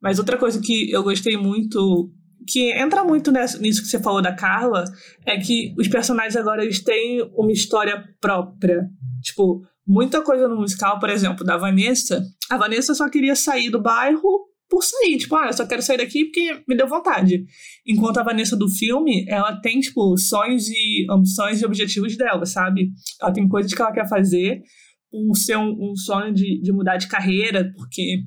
Mas outra coisa que eu gostei muito... que entra muito nisso que você falou da Carla, é que os personagens agora eles têm uma história própria. Tipo, muita coisa no musical, por exemplo, da Vanessa. A Vanessa só queria sair do bairro por sair. Tipo, ah, eu só quero sair daqui porque me deu vontade. Enquanto a Vanessa do filme, ela tem, tipo, sonhos e ambições e objetivos dela, sabe? Ela tem coisas que ela quer fazer, por ser um sonho de mudar de carreira, porque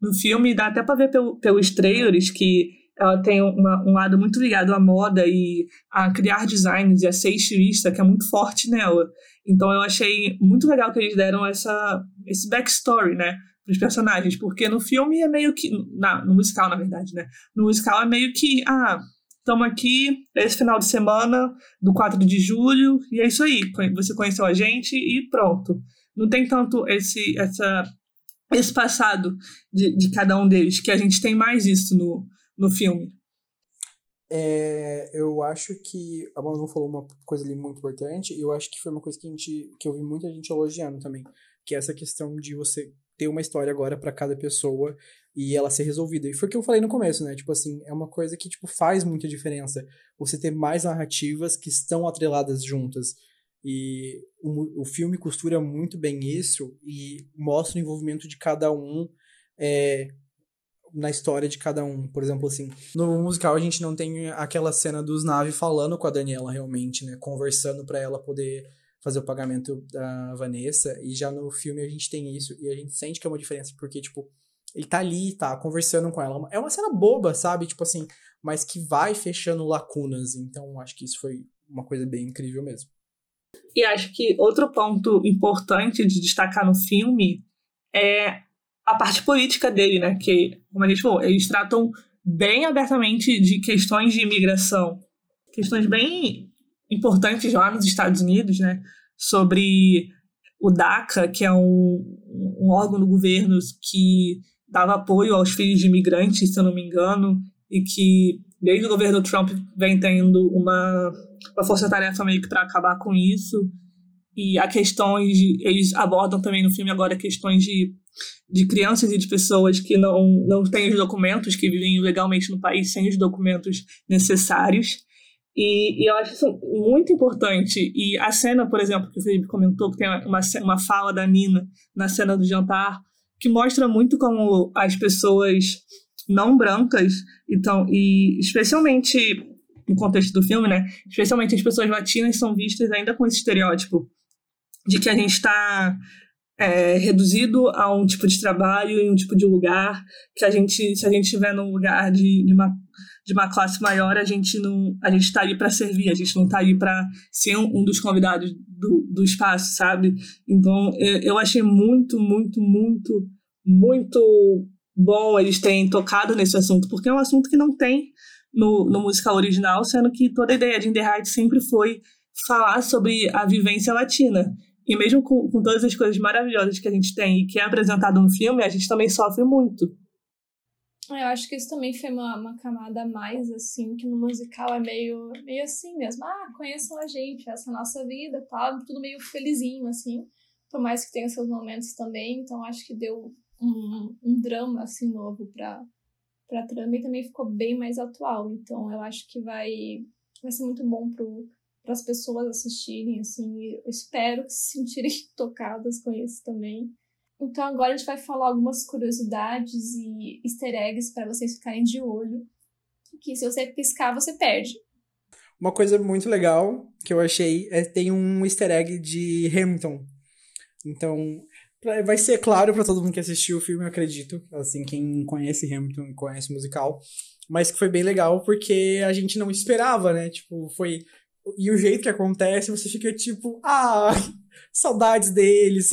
no filme dá até pra ver pelos trailers que... Ela tem um lado muito ligado à moda e a criar designs e a ser estilista, que é muito forte nela. Então eu achei muito legal que eles deram esse backstory, né, para os personagens. Porque no filme é meio que... No musical, na verdade, né? No musical é meio que... Ah, estamos aqui esse final de semana do 4 de julho e é isso aí. Você conheceu a gente e pronto. Não tem tanto esse passado de cada um deles, que a gente tem mais isso no filme. Eu acho que a Manu falou uma coisa ali muito importante, e eu acho que foi uma coisa que eu vi muita gente elogiando também, que é essa questão de você ter uma história agora pra cada pessoa e ela ser resolvida. E foi o que eu falei no começo, né? Tipo assim, é uma coisa que tipo, faz muita diferença. Você ter mais narrativas que estão atreladas juntas. E o filme costura muito bem isso e mostra o envolvimento de cada um na história de cada um. Por exemplo, assim, no musical a gente não tem aquela cena dos Nave falando com a Daniela realmente, né, conversando pra ela poder fazer o pagamento da Vanessa, e já no filme a gente tem isso, e a gente sente que é uma diferença, porque, tipo, ele tá ali, tá conversando com ela, é uma cena boba, sabe, tipo assim, mas que vai fechando lacunas, então acho que isso foi uma coisa bem incrível mesmo. E acho que outro ponto importante de destacar no filme é a parte política dele, né, que, como a gente falou, eles tratam bem abertamente de questões de imigração, questões bem importantes lá nos Estados Unidos, né, sobre o DACA, que é um órgão do governo que dava apoio aos filhos de imigrantes, se eu não me engano, e que desde o governo Trump vem tendo uma força-tarefa meio que para acabar com isso. E a questões eles abordam também no filme agora questões de crianças e de pessoas que não têm os documentos, que vivem ilegalmente no país sem os documentos necessários. E eu acho isso muito importante. E a cena, por exemplo, que o Felipe comentou, que tem uma fala da Nina na cena do jantar, que mostra muito como as pessoas não brancas, então, e especialmente no contexto do filme, né, especialmente as pessoas latinas são vistas ainda com esse estereótipo de que a gente está reduzido a um tipo de trabalho e um tipo de lugar, que a gente, se a gente estiver num lugar de uma classe maior, a gente está ali para servir, a gente não está ali para ser um dos convidados do espaço, sabe? Então, eu achei muito, muito, muito, muito bom eles terem tocado nesse assunto, porque é um assunto que não tem no musical original, sendo que toda a ideia de In The Heights sempre foi falar sobre a vivência latina. E mesmo com todas as coisas maravilhosas que a gente tem e que é apresentado no filme, a gente também sofre muito. Eu acho que isso também foi uma camada mais, assim, que no musical é meio assim mesmo. Ah, conheçam a gente, essa é a nossa vida, tá? Tudo meio felizinho, assim. Por mais que tenha seus momentos também. Então, acho que deu um drama, assim, novo pra trama. E também ficou bem mais atual. Então, eu acho que vai ser muito bom para as pessoas assistirem, assim, eu espero que se sentirem tocadas com isso também. Então agora a gente vai falar algumas curiosidades e easter eggs para vocês ficarem de olho, que se você piscar, você perde. Uma coisa muito legal que eu achei é que tem um easter egg de Hamilton. Então, vai ser claro para todo mundo que assistiu o filme, eu acredito, assim, quem conhece Hamilton, conhece o musical, mas que foi bem legal porque a gente não esperava, né? Tipo, foi... E o jeito que acontece, você fica tipo, ah, saudades deles.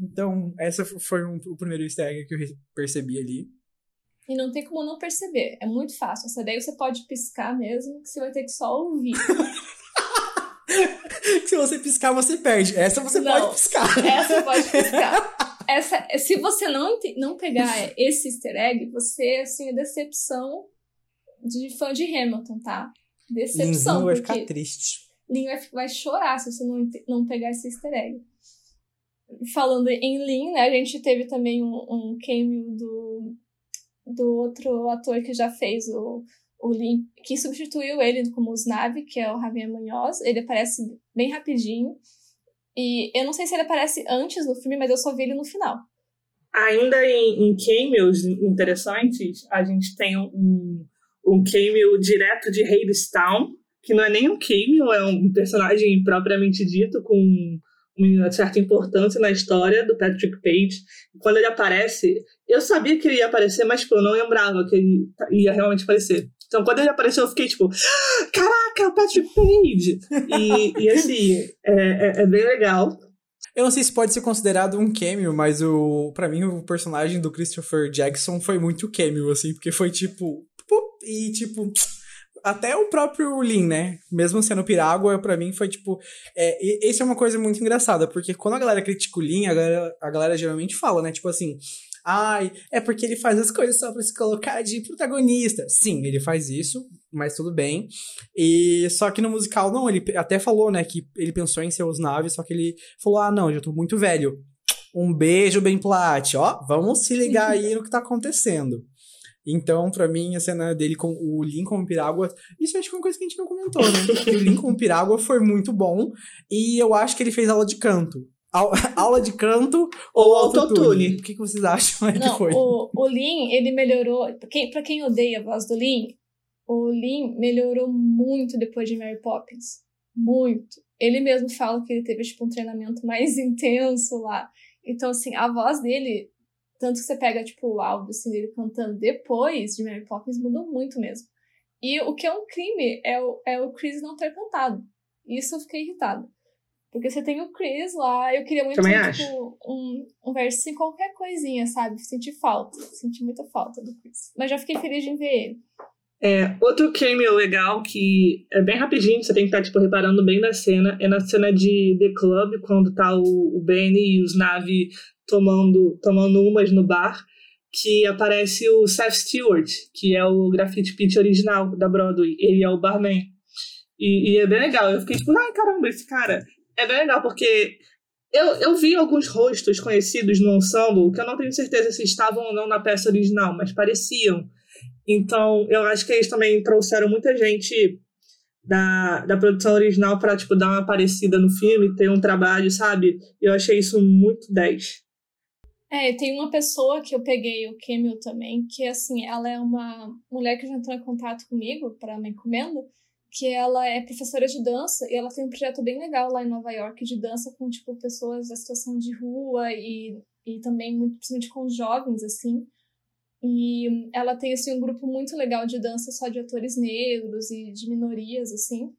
Então, essa foi o primeiro easter egg que eu percebi ali. E não tem como não perceber, é muito fácil. Essa daí você pode piscar mesmo, que você vai ter que só ouvir. Se você piscar, você perde. Essa você não, pode piscar. Essa pode piscar. Essa, se você não pegar esse easter egg, você, assim, é decepção de fã de Hamilton, tá? Decepção, Linho vai ficar triste. Linho vai chorar se você não pegar esse easter egg. Falando em Lin, né, a gente teve também um cameo do outro ator que já fez o Lin, que substituiu ele como Usnavi, que é o Javier Muñoz. Ele aparece bem rapidinho. E eu não sei se ele aparece antes do filme, mas eu só vi ele no final. Ainda em cameos interessantes, a gente tem um cameo direto de Hadestown, que não é nem um cameo, é um personagem propriamente dito, com uma certa importância na história do Patrick Page. Quando ele aparece, eu sabia que ele ia aparecer, mas eu não lembrava que ele ia realmente aparecer. Então, quando ele apareceu, eu fiquei tipo, caraca, é o Patrick Page! E assim, é bem legal. Eu não sei se pode ser considerado um cameo, mas pra mim o personagem do Christopher Jackson foi muito cameo, assim, porque foi tipo... E, tipo, até o próprio Lin, né? Mesmo sendo Pirágua, pra mim foi, tipo... Essa é uma coisa muito engraçada, porque quando a galera critica o Lin, a galera geralmente fala, né? Tipo assim, ai, é porque ele faz as coisas só pra se colocar de protagonista. Sim, ele faz isso, mas tudo bem. E só que no musical, não, ele até falou, né? Que ele pensou em ser os naves, só que ele falou, ah, não, já tô muito velho. Um beijo, Ben Platt. Ó, vamos se ligar aí no que tá acontecendo. Então, pra mim, a cena dele com o Lin como Pirágua... Isso acho que é uma coisa que a gente não comentou, né? O Lin como Pirágua foi muito bom. E eu acho que ele fez aula de canto. Aula de canto ou autotune. O que vocês acham aí que foi? O Lin, ele melhorou... Pra quem odeia a voz do Lin, o Lin melhorou muito depois de Mary Poppins. Muito. Ele mesmo fala que ele teve, tipo, um treinamento mais intenso lá. Então, assim, a voz dele... Tanto que você pega, tipo, o áudio, assim, dele cantando depois de Mary Poppins, mudou muito mesmo. E o que é um crime é o Chris não ter cantado. Isso eu fiquei irritada. Porque você tem o Chris lá, eu queria muito, tipo, um verso em qualquer coisinha, sabe? Senti muita falta do Chris. Mas já fiquei feliz de ver ele. Outro cameo legal, que é bem rapidinho, você tem que estar, tipo, reparando bem na cena, é na cena de The Club, quando tá o Benny e os Navi... tomando umas no bar, que aparece o Seth Stewart, que é o Graffiti Pete original da Broadway. Ele é o barman. E é bem legal. Eu fiquei tipo, ai, caramba, esse cara. É bem legal, porque eu vi alguns rostos conhecidos no ensemble, que eu não tenho certeza se estavam ou não na peça original, mas pareciam. Então, eu acho que eles também trouxeram muita gente da produção original pra, tipo, dar uma parecida no filme, ter um trabalho, sabe? Eu achei isso muito 10. É, tem uma pessoa que eu peguei o cameo também, que assim, ela é uma mulher que já entrou em contato comigo para uma encomenda, que ela é professora de dança e ela tem um projeto bem legal lá em Nova York de dança com, tipo, pessoas da situação de rua e também muito principalmente com jovens, assim. E ela tem, assim, um grupo muito legal de dança só de atores negros e de minorias, assim.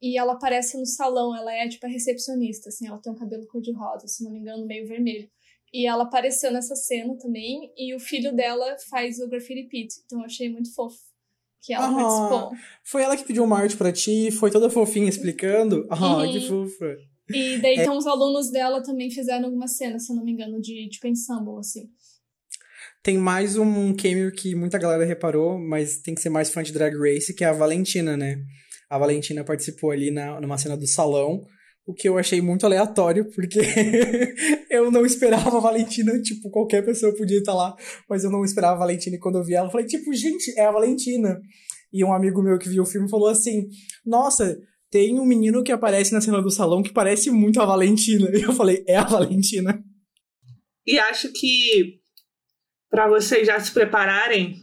E ela aparece no salão, ela é, tipo, a recepcionista, assim. Ela tem um cabelo cor-de-rosa, se não me engano, meio vermelho. E ela apareceu nessa cena também. E o filho dela faz o Graffiti Pete. Então eu achei muito fofo que ela participou. Foi ela que pediu uma arte pra ti, foi toda fofinha explicando. Que fofa. E daí, então, os alunos dela também fizeram alguma cena, se não me engano, de tipo ensemble, assim. Tem mais um cameo que muita galera reparou, mas tem que ser mais fã de Drag Race, que é a Valentina, né? A Valentina participou ali numa cena do salão, o que eu achei muito aleatório, porque eu não esperava a Valentina, tipo, qualquer pessoa podia estar lá, mas eu não esperava a Valentina, e quando eu vi ela, eu falei, tipo, gente, é a Valentina. E um amigo meu que viu o filme falou assim, nossa, tem um menino que aparece na cena do salão que parece muito a Valentina. E eu falei, é a Valentina. E acho que, pra vocês já se prepararem,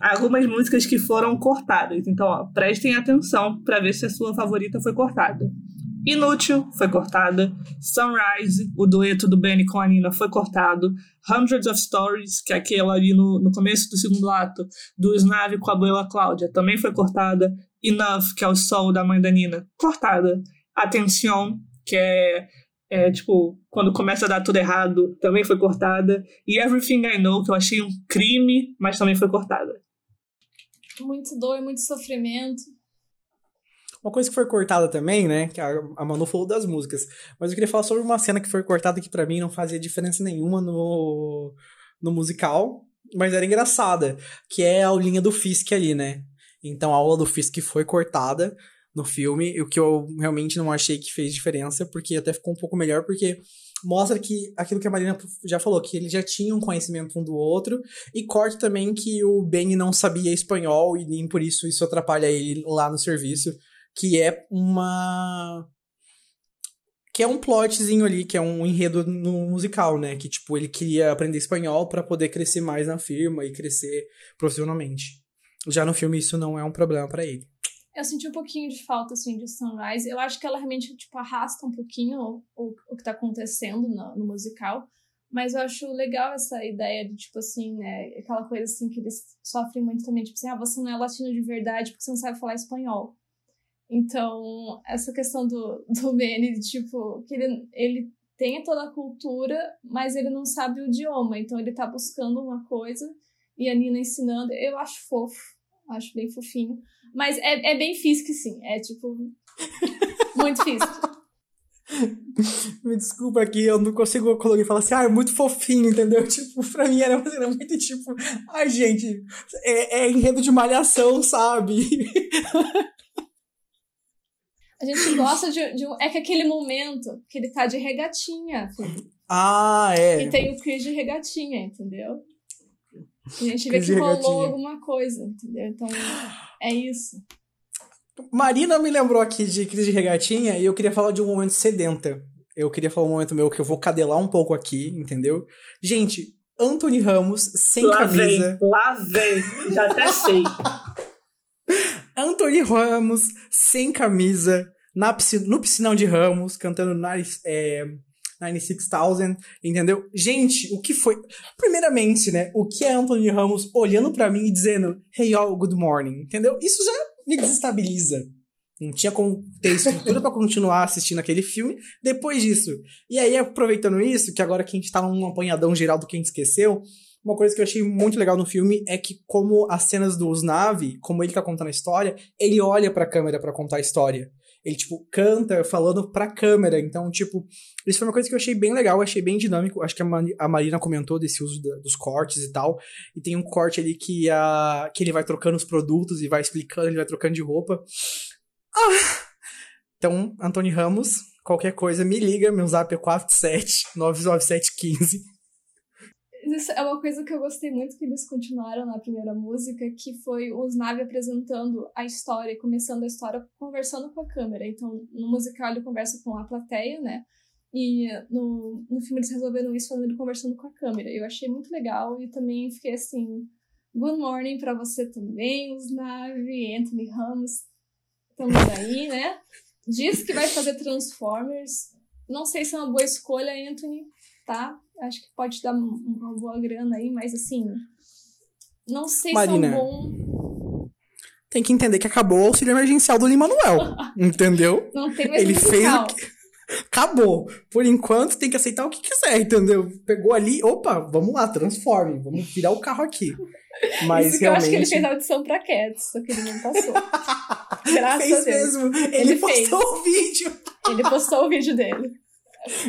algumas músicas que foram cortadas. Então, ó, prestem atenção para ver se a sua favorita foi cortada. Inútil foi cortada. Sunrise, o dueto do Benny com a Nina, foi cortado. Hundreds of Stories, que é aquela ali no começo do segundo ato, do Snav com a Abuela Cláudia, também foi cortada. Enough, que é o sol da mãe da Nina, cortada. Atención, que é tipo, quando começa a dar tudo errado, também foi cortada. E Everything I Know, que eu achei um crime, mas também foi cortada. Muito dor, muito sofrimento. Uma coisa que foi cortada também, né, que a Manu falou das músicas, mas eu queria falar sobre uma cena que foi cortada que pra mim não fazia diferença nenhuma no musical, mas era engraçada, que é a aulinha do Fisk ali, né. Então a aula do Fisk foi cortada no filme, o que eu realmente não achei que fez diferença, porque até ficou um pouco melhor, porque mostra que aquilo que a Marina já falou, que eles já tinham conhecimento um do outro, e corta também que o Benny não sabia espanhol, e nem por isso atrapalha ele lá no serviço, que é um plotzinho ali, que é um enredo no musical, né, que tipo, ele queria aprender espanhol pra poder crescer mais na firma e crescer profissionalmente. Já no filme isso não é um problema pra ele. Eu senti um pouquinho de falta, assim, de Sunrise. Eu acho que ela realmente, tipo, arrasta um pouquinho o que tá acontecendo no musical. Mas eu acho legal essa ideia de, tipo, assim, né? Aquela coisa, assim, que eles sofrem muito também. Tipo assim, você não é latino de verdade porque você não sabe falar espanhol. Então, essa questão do Benny, tipo, que ele tem toda a cultura, mas ele não sabe o idioma. Então, ele tá buscando uma coisa e a Nina ensinando. Eu acho fofo. Acho bem fofinho. Mas é bem Fisk, sim. É, tipo, muito Fisk. Me desculpa aqui, eu não consigo colocar e falar assim, é muito fofinho, entendeu? Tipo, pra mim era muito tipo, gente, é enredo de malhação, sabe? A gente gosta de é que aquele momento que ele tá de regatinha. É. E tem o Chris de regatinha, entendeu? A gente vê que rolou alguma coisa, entendeu? Então, é isso. Marina me lembrou aqui de Crise de Regatinha e eu queria falar de um momento sedenta. Eu queria falar um momento meu que eu vou cadelar um pouco aqui, entendeu? Gente, Anthony Ramos sem camisa. Lá vem, já até sei. Anthony Ramos sem camisa, no piscinão de Ramos, cantando $96,000, entendeu? Gente, o que foi... Primeiramente, né, o que é Anthony Ramos olhando pra mim e dizendo "Hey all, good morning", entendeu? Isso já me desestabiliza. Não tinha como ter estrutura pra continuar assistindo aquele filme depois disso. E aí, aproveitando isso, que agora que a gente tá num apanhadão geral do que a gente esqueceu, uma coisa que eu achei muito legal no filme é que como as cenas do Usnavi, como ele tá contando a história, ele olha pra câmera pra contar a história. Ele, tipo, canta falando pra câmera. Então, tipo, isso foi uma coisa que eu achei bem legal, achei bem dinâmico. Acho que a Marina comentou desse uso dos cortes e tal. E tem um corte ali que ele vai trocando os produtos e vai explicando, ele vai trocando de roupa. Então, Anthony Ramos, qualquer coisa, me liga. Meu zap é 47-99715. Isso é uma coisa que eu gostei muito que eles continuaram na primeira música, que foi o Snav apresentando a história, começando a história, conversando com a câmera. Então, no musical ele conversa com a plateia, né? E no filme eles resolveram isso falando ele conversando com a câmera. Eu achei muito legal e também fiquei assim... Good morning pra você também, Usnavi, Anthony Ramos. Estamos aí, né? Diz que vai fazer Transformers. Não sei se é uma boa escolha, Anthony, tá? Acho que pode dar uma boa grana aí, mas assim... Não sei Marina, se é um bom... Tem que entender que acabou o auxílio emergencial do Lin-Manuel, entendeu? Não tem mais musical. Acabou. Por enquanto, tem que aceitar o que quiser, entendeu? Pegou ali, opa, vamos lá, transforme. Vamos virar o carro aqui. Mas isso que realmente... eu acho que ele fez a audição pra Cats, só que ele não passou. Graças fez a Deus. Mesmo. Ele postou fez. O vídeo. Ele postou o vídeo dele.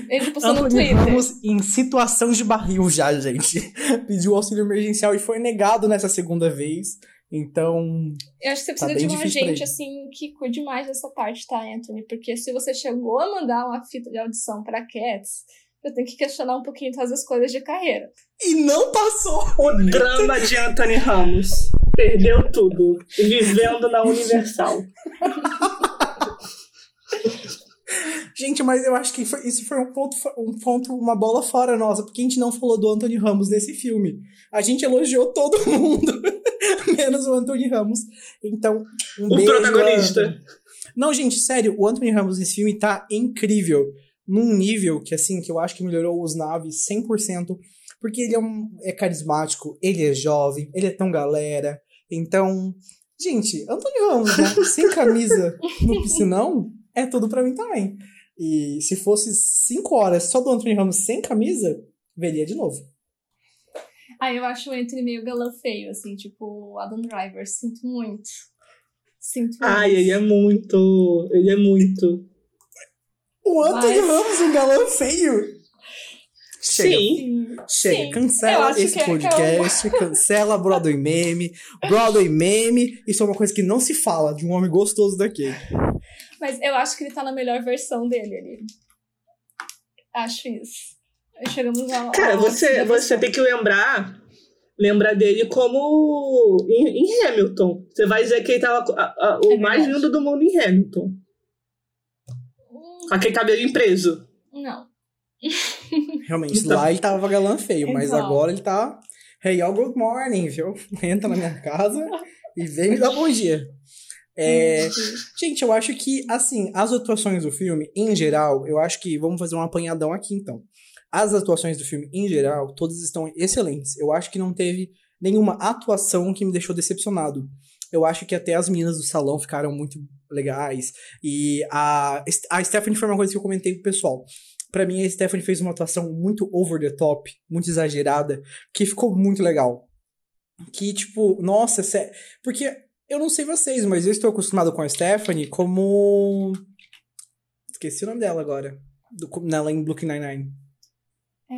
Ele postou no Twitter. Estamos em situação de barril já, gente. Pediu auxílio emergencial e foi negado nessa segunda vez. Então... Eu acho que você precisa de um agente, assim, que cuide mais dessa parte, tá, Anthony? Porque se você chegou a mandar uma fita de audição pra Cats, eu tenho que questionar um pouquinho todas as coisas de carreira. E não passou! O drama de Anthony Ramos. Perdeu tudo. Vivendo na Universal. Gente, mas eu acho que isso foi um ponto, uma bola fora nossa, porque a gente não falou do Anthony Ramos nesse filme. A gente elogiou todo mundo, menos o Anthony Ramos. Então, um beijo. O protagonista. Não, gente, sério, o Anthony Ramos nesse filme tá incrível. Num nível que, assim, que eu acho que melhorou os naves 100%, porque ele é carismático, ele é jovem, ele é tão galera. Então, gente, Anthony Ramos, né? Sem camisa no piscinão, é tudo pra mim também. E se fosse 5 horas só do Anthony Ramos sem camisa, veria de novo. Ah, eu acho o Anthony meio galã feio, assim, tipo Adam Driver. Sinto muito. Ai, ele é muito. O Anthony Ramos, um galã feio. Chega, cancela esse podcast, cancela Broadway Meme, isso é uma coisa que não se fala de um homem gostoso daqui. Mas eu acho que ele tá na melhor versão dele ali. Acho isso. Chegamos lá. Cara, você tem que lembrar dele como em Hamilton. Você vai dizer que ele tava o mais lindo do mundo em Hamilton. Aquele cabelo preso. Não. Realmente, então, lá ele tava galã feio, mas agora ele tá... Hey, all good morning, viu? Entra na minha casa e vem me dar bom dia. Gente, eu acho que, assim, as atuações do filme, em geral, eu acho que... Vamos fazer um apanhadão aqui, então. As atuações do filme, em geral, todas estão excelentes. Eu acho que não teve nenhuma atuação que me deixou decepcionado. Eu acho que até as meninas do salão ficaram muito legais. E a Stephanie foi uma coisa que eu comentei com o pessoal. Pra mim, a Stephanie fez uma atuação muito over the top, muito exagerada, que ficou muito legal. Que, tipo, nossa, sério... Porque, eu não sei vocês, mas eu estou acostumado com a Stephanie como... Esqueci o nome dela agora. Nela em Brooklyn Nine-Nine. É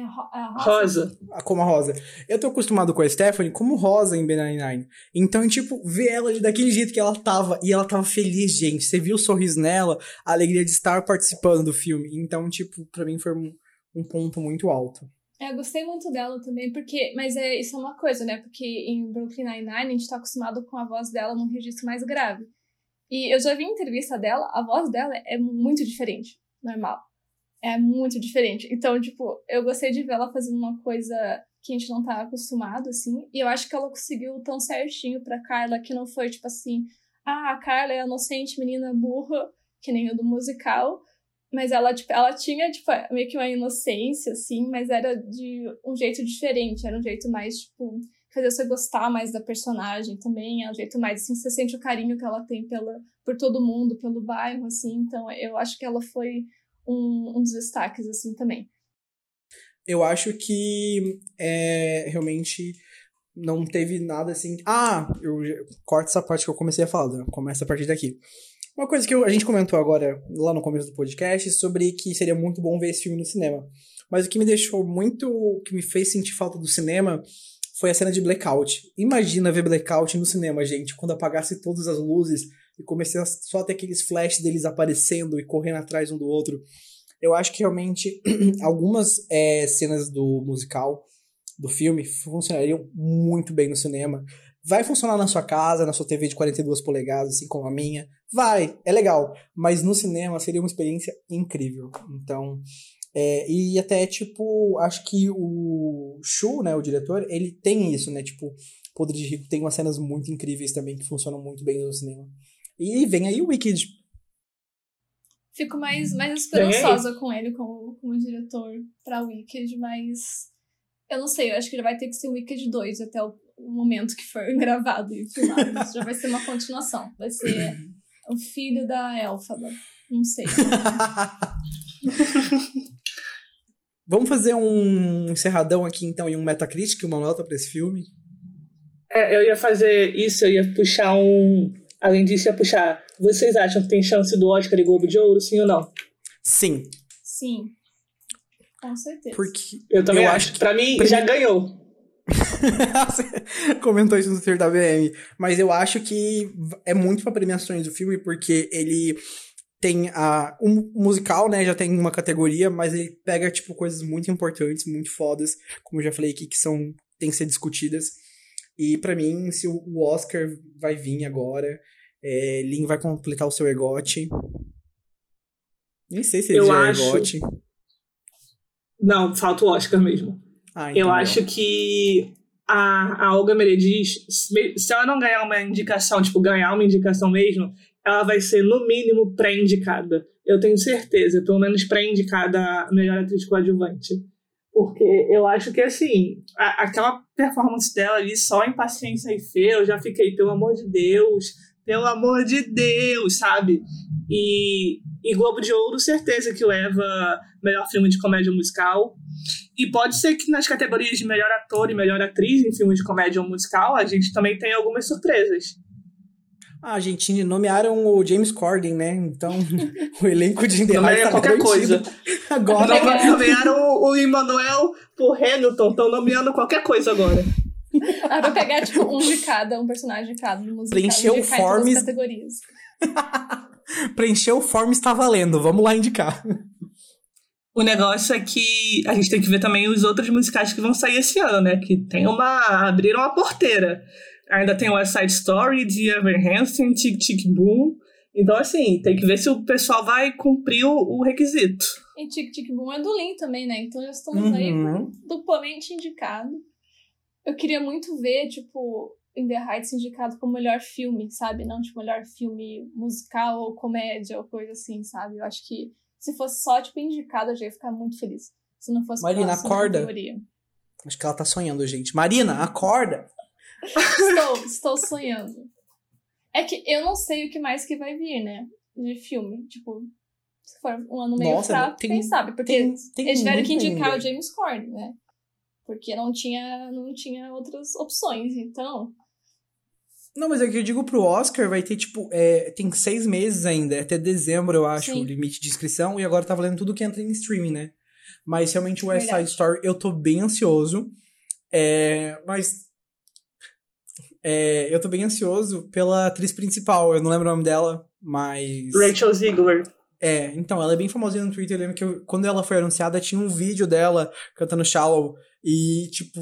Rosa. Como a Rosa. Eu tô acostumado com a Stephanie como Rosa em B99. Então, tipo, ver ela daquele jeito que ela tava. E ela tava feliz, gente. Você viu o sorriso nela, a alegria de estar participando do filme. Então, tipo, pra mim foi um ponto muito alto. Eu gostei muito dela também, porque... Mas isso é uma coisa, né? Porque em Brooklyn Nine-Nine a gente tá acostumado com a voz dela num registro mais grave. E eu já vi entrevista dela, a voz dela é muito diferente, normal. É muito diferente. Então, tipo, eu gostei de ver ela fazendo uma coisa que a gente não tá acostumado, assim. E eu acho que ela conseguiu tão certinho pra Carla, que não foi, tipo assim... Ah, a Carla é a inocente menina burra, que nem o do musical. Mas ela, tipo, ela tinha, tipo, meio que uma inocência, assim. Mas era de um jeito diferente. Era um jeito mais, tipo... Fazer você gostar mais da personagem também. É um jeito mais, assim, você sente o carinho que ela tem por todo mundo, pelo bairro, assim. Então, eu acho que ela foi... Um dos destaques, assim, também. Eu acho que realmente não teve nada, assim... Ah, eu corto essa parte que eu comecei a falar, né? Começa a partir daqui. Uma coisa que a gente comentou agora, lá no começo do podcast, sobre que seria muito bom ver esse filme no cinema. Mas o que me deixou muito... O que me fez sentir falta do cinema foi a cena de blackout. Imagina ver blackout no cinema, gente, quando apagasse todas as luzes... E comecei só a ter aqueles flashes deles aparecendo e correndo atrás um do outro. Eu acho que realmente algumas cenas do musical, do filme, funcionariam muito bem no cinema. Vai funcionar na sua casa, na sua TV de 42 polegadas, assim como a minha. Vai, é legal. Mas no cinema seria uma experiência incrível. Então, E até, tipo, acho que o Chu, né, o diretor, ele tem isso, né, tipo, Podre de Rico tem umas cenas muito incríveis também que funcionam muito bem no cinema. E vem aí o Wicked. Fico mais esperançosa com ele como diretor pra Wicked, mas eu não sei, eu acho que já vai ter que ser o Wicked 2 até o momento que for gravado e filmado. Isso já vai ser uma continuação, vai ser o filho da Elphaba, não sei. Vamos fazer um encerradão aqui, então, e um Metacritic, uma nota pra esse filme? Eu ia fazer isso, eu ia puxar um... Além disso, ia puxar... Vocês acham que tem chance do Oscar e Globo de Ouro, sim ou não? Sim. Sim. Com certeza. Porque eu também acho que... Pra mim, já ganhou. Você comentou isso no Twitter da BM. Mas eu acho que é muito pra premiações do filme, porque ele... Tem um musical, né, já tem uma categoria, mas ele pega, tipo, coisas muito importantes, muito fodas, como eu já falei aqui, que tem que ser discutidas. E pra mim, se o Oscar vai vir agora, Lin vai completar o seu EGOT. Nem sei se ele é EGOT. Não, falta o Oscar mesmo. Então eu acho que a Olga Merediz, se ela não ganhar uma indicação, tipo, ganhar uma indicação mesmo... Ela vai ser, no mínimo, pré-indicada. Eu tenho certeza. Pelo menos pré-indicada a melhor atriz coadjuvante. Porque eu acho que, assim... Aquela performance dela ali, só em Paciência e Fé, eu já fiquei, pelo amor de Deus. Pelo amor de Deus, sabe? E Globo de Ouro, certeza que leva melhor filme de comédia musical. E pode ser que nas categorias de melhor ator e melhor atriz em filme de comédia musical, a gente também tem algumas surpresas. Ah, gente, nomearam o James Corden, né? Então, o elenco de In The Heights tá qualquer coisa. Agora nomearam o Immanuel pro Hamilton, estão nomeando qualquer coisa agora. Ah, vai pegar, tipo, um de cada, um personagem de cada, um musical. Preencheu o form. Categorias. Preencheu o form está valendo, vamos lá indicar. O negócio é que a gente tem que ver também os outros musicais que vão sair esse ano, né? Que tem abriram uma porteira. Ainda tem West Side Story, de Everhansen, Tic Tic Boom. Então, assim, tem que ver se o pessoal vai cumprir o requisito. E Tic Tic Boom é do Lin também, né? Então já estamos aí duplamente indicado. Eu queria muito ver, tipo, In The Heights indicado como melhor filme, sabe? Não, tipo, melhor filme musical ou comédia ou coisa assim, sabe? Eu acho que se fosse só, tipo, indicado, eu já ia ficar muito feliz. Se não fosse... Marina, acorda. Acho que ela tá sonhando, gente. Marina, acorda! Estou sonhando. É que eu não sei o que mais que vai vir, né? De filme. Tipo, se for um ano meio fraco, quem sabe? Porque eles tiveram que indicar o James Corden, né? Porque não tinha outras opções, então... Não, mas é que eu digo pro Oscar, vai ter, tipo, tem 6 meses ainda, até dezembro, eu acho, o limite de inscrição, e agora tá valendo tudo que entra em streaming, né? Mas realmente o West Side Story, eu tô bem ansioso, mas... eu tô bem ansioso pela atriz principal, eu não lembro o nome dela, mas... Rachel Ziegler. Então, ela é bem famosinha no Twitter, eu lembro que quando ela foi anunciada, tinha um vídeo dela cantando Shallow, e, tipo,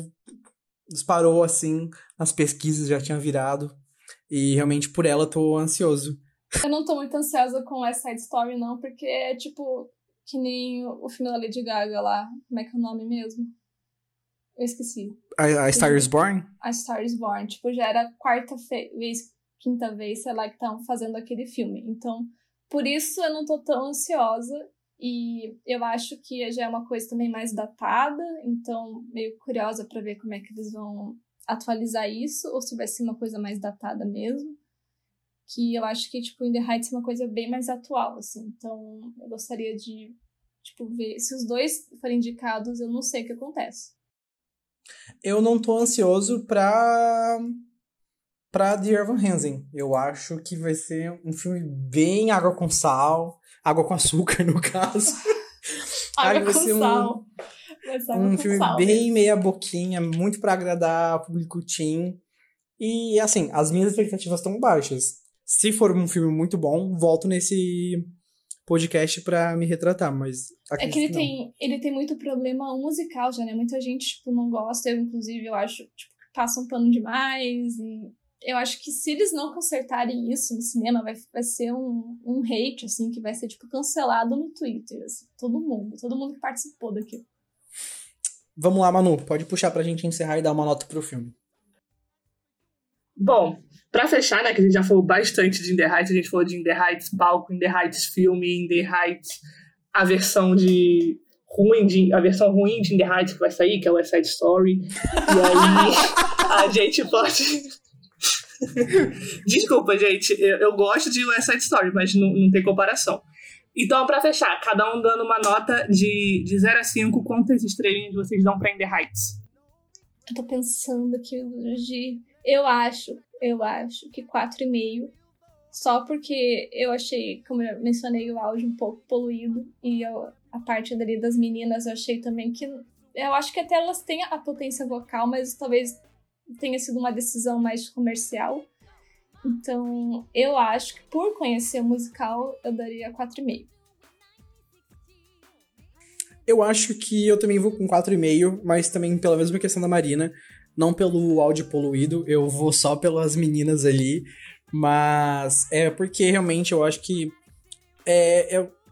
disparou, assim, nas pesquisas, já tinha virado, e realmente por ela eu tô ansioso. Eu não tô muito ansiosa com West Side Story, não, porque é, tipo, que nem o filme da Lady Gaga lá, como é que é o nome mesmo? Eu esqueci. A Star is Born? A Star is Born. Tipo, já era a quinta vez, sei lá, que estavam fazendo aquele filme. Então, por isso eu não tô tão ansiosa. E eu acho que já é uma coisa também mais datada. Então, meio curiosa pra ver como é que eles vão atualizar isso. Ou se vai ser uma coisa mais datada mesmo. Que eu acho que, tipo, In The Heights é uma coisa bem mais atual, assim. Então, eu gostaria de, tipo, ver... Se os dois forem indicados, eu não sei o que acontece. Eu não tô ansioso pra The Everhansen. Eu acho que vai ser um filme bem água com sal, água com açúcar, no caso. Água com sal. Um filme bem meia boquinha, muito pra agradar o público teen. E, assim, as minhas expectativas estão baixas. Se for um filme muito bom, volto nesse podcast pra me retratar, mas... É que ele tem muito problema musical já, né? Muita gente, tipo, não gosta. Eu, inclusive, eu acho, tipo, que passa um pano demais e eu acho que se eles não consertarem isso no cinema, vai ser um hate, assim, que vai ser, tipo, cancelado no Twitter, assim. Todo mundo que participou daquilo. Vamos lá, Manu, pode puxar pra gente encerrar e dar uma nota pro filme. Bom, pra fechar, né, que a gente já falou bastante de In The Heights, a gente falou de In The Heights palco, In The Heights filme, In The Heights a versão ruim de In The Heights que vai sair, que é o West Side Story. E aí a gente pode... Desculpa, gente, eu gosto de West Side Story, mas não tem comparação. Então, pra fechar, cada um dando uma nota de 0 a 5, quantas estrelinhas vocês dão pra In The Heights? Eu tô pensando aqui hoje... Eu acho que 4,5, só porque eu achei, como eu mencionei, o áudio um pouco poluído, e a parte ali das meninas eu achei também que, eu acho que até elas têm a potência vocal, mas talvez tenha sido uma decisão mais comercial, então eu acho que por conhecer o musical eu daria 4,5. Eu acho que eu também vou com 4,5, mas também pela mesma questão da Marina, não pelo áudio poluído, eu vou só pelas meninas ali, mas é porque realmente eu acho que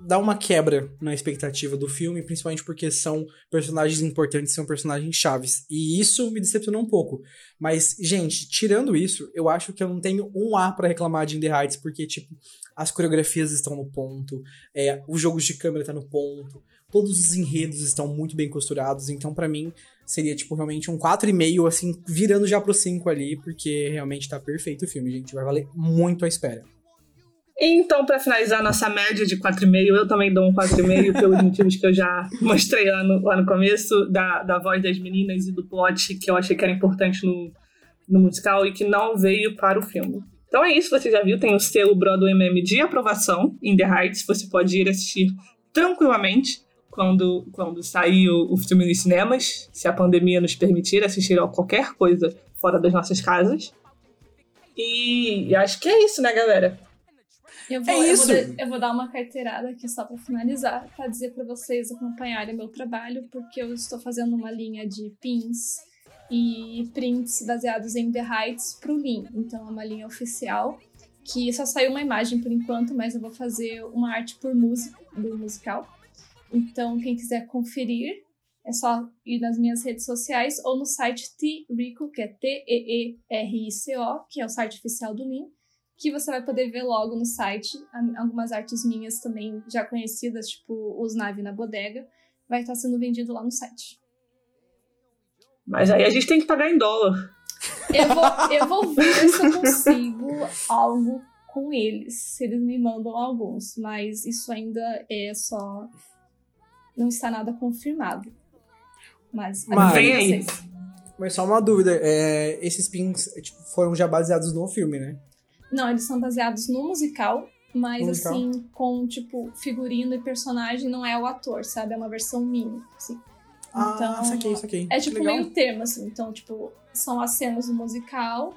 dá uma quebra na expectativa do filme, principalmente porque são personagens importantes, são personagens chaves, e isso me decepcionou um pouco, mas, gente, tirando isso, eu acho que eu não tenho um A pra reclamar de In The Heights, porque, tipo, as coreografias estão no ponto, os jogos de câmera tá no ponto, todos os enredos estão muito bem costurados, então pra mim seria, tipo, realmente um 4,5, assim, virando já pro 5 ali, porque realmente tá perfeito o filme, gente, vai valer muito a espera. Então, pra finalizar nossa média de 4,5, eu também dou um 4,5, pelos motivos que eu já mostrei lá no começo, da voz das meninas e do plot, que eu achei que era importante no musical e que não veio para o filme. Então é isso, você já viu, tem o selo Broadway Meme de aprovação, In The Heights, você pode ir assistir tranquilamente, quando sair o filme nos cinemas, se a pandemia nos permitir assistir a qualquer coisa fora das nossas casas. E acho que é isso, né, galera? Eu vou dar uma carteirada aqui só para finalizar, para dizer para vocês acompanharem o meu trabalho, porque eu estou fazendo uma linha de pins e prints baseados em The Heights pro Lin. Então é uma linha oficial, que só saiu uma imagem por enquanto, mas eu vou fazer uma arte por música, do musical. Então, quem quiser conferir, é só ir nas minhas redes sociais ou no site T-Rico, que é T-E-E-R-I-C-O, que é o site oficial do Lin, que você vai poder ver logo no site algumas artes minhas também já conhecidas, tipo Os Nave na Bodega, vai estar sendo vendido lá no site. Mas aí a gente tem que pagar em dólar. Eu vou ver se eu consigo algo com eles, se eles me mandam alguns, mas isso ainda é só... Não está nada confirmado. Mas vem aí. Mas só uma dúvida. Esses pins, tipo, foram já baseados no filme, né? Não, eles são baseados no musical. Mas musical, assim, com tipo figurino e personagem, não é o ator, sabe? É uma versão minha, assim. Então, isso aqui. É tipo meio termo, assim. Então, tipo, são as cenas do musical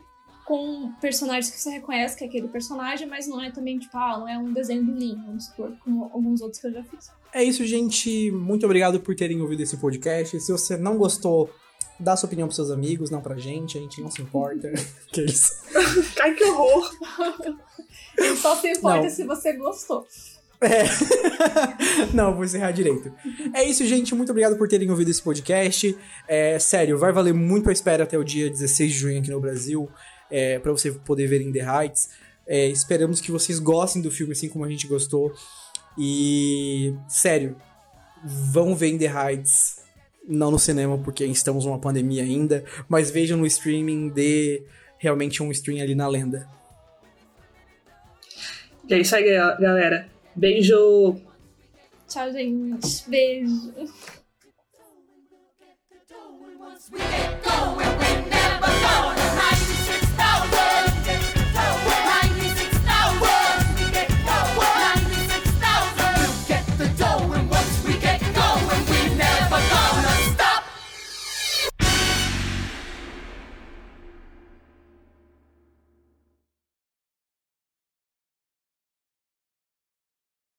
com personagens que você reconhece que é aquele personagem, mas não é também, tipo, não é um desenho do Lin, vamos supor, como alguns outros que eu já fiz. É isso, gente. Muito obrigado por terem ouvido esse podcast. Se você não gostou, dá sua opinião pros seus amigos, não pra gente. A gente não se importa. Que isso? Ai, que horror! Só se importa se você gostou. Não, vou encerrar direito. É isso, gente, muito obrigado por terem ouvido esse podcast. Sério, vai valer muito a espera até o dia 16 de junho aqui no Brasil, pra você poder ver In The Heights. Esperamos que vocês gostem do filme assim como a gente gostou. E, sério, vão ver In The Heights, não no cinema, porque estamos numa pandemia ainda, mas vejam no streaming, dê realmente um stream ali na lenda. E é isso aí, galera. Beijo! Tchau, gente. Beijo!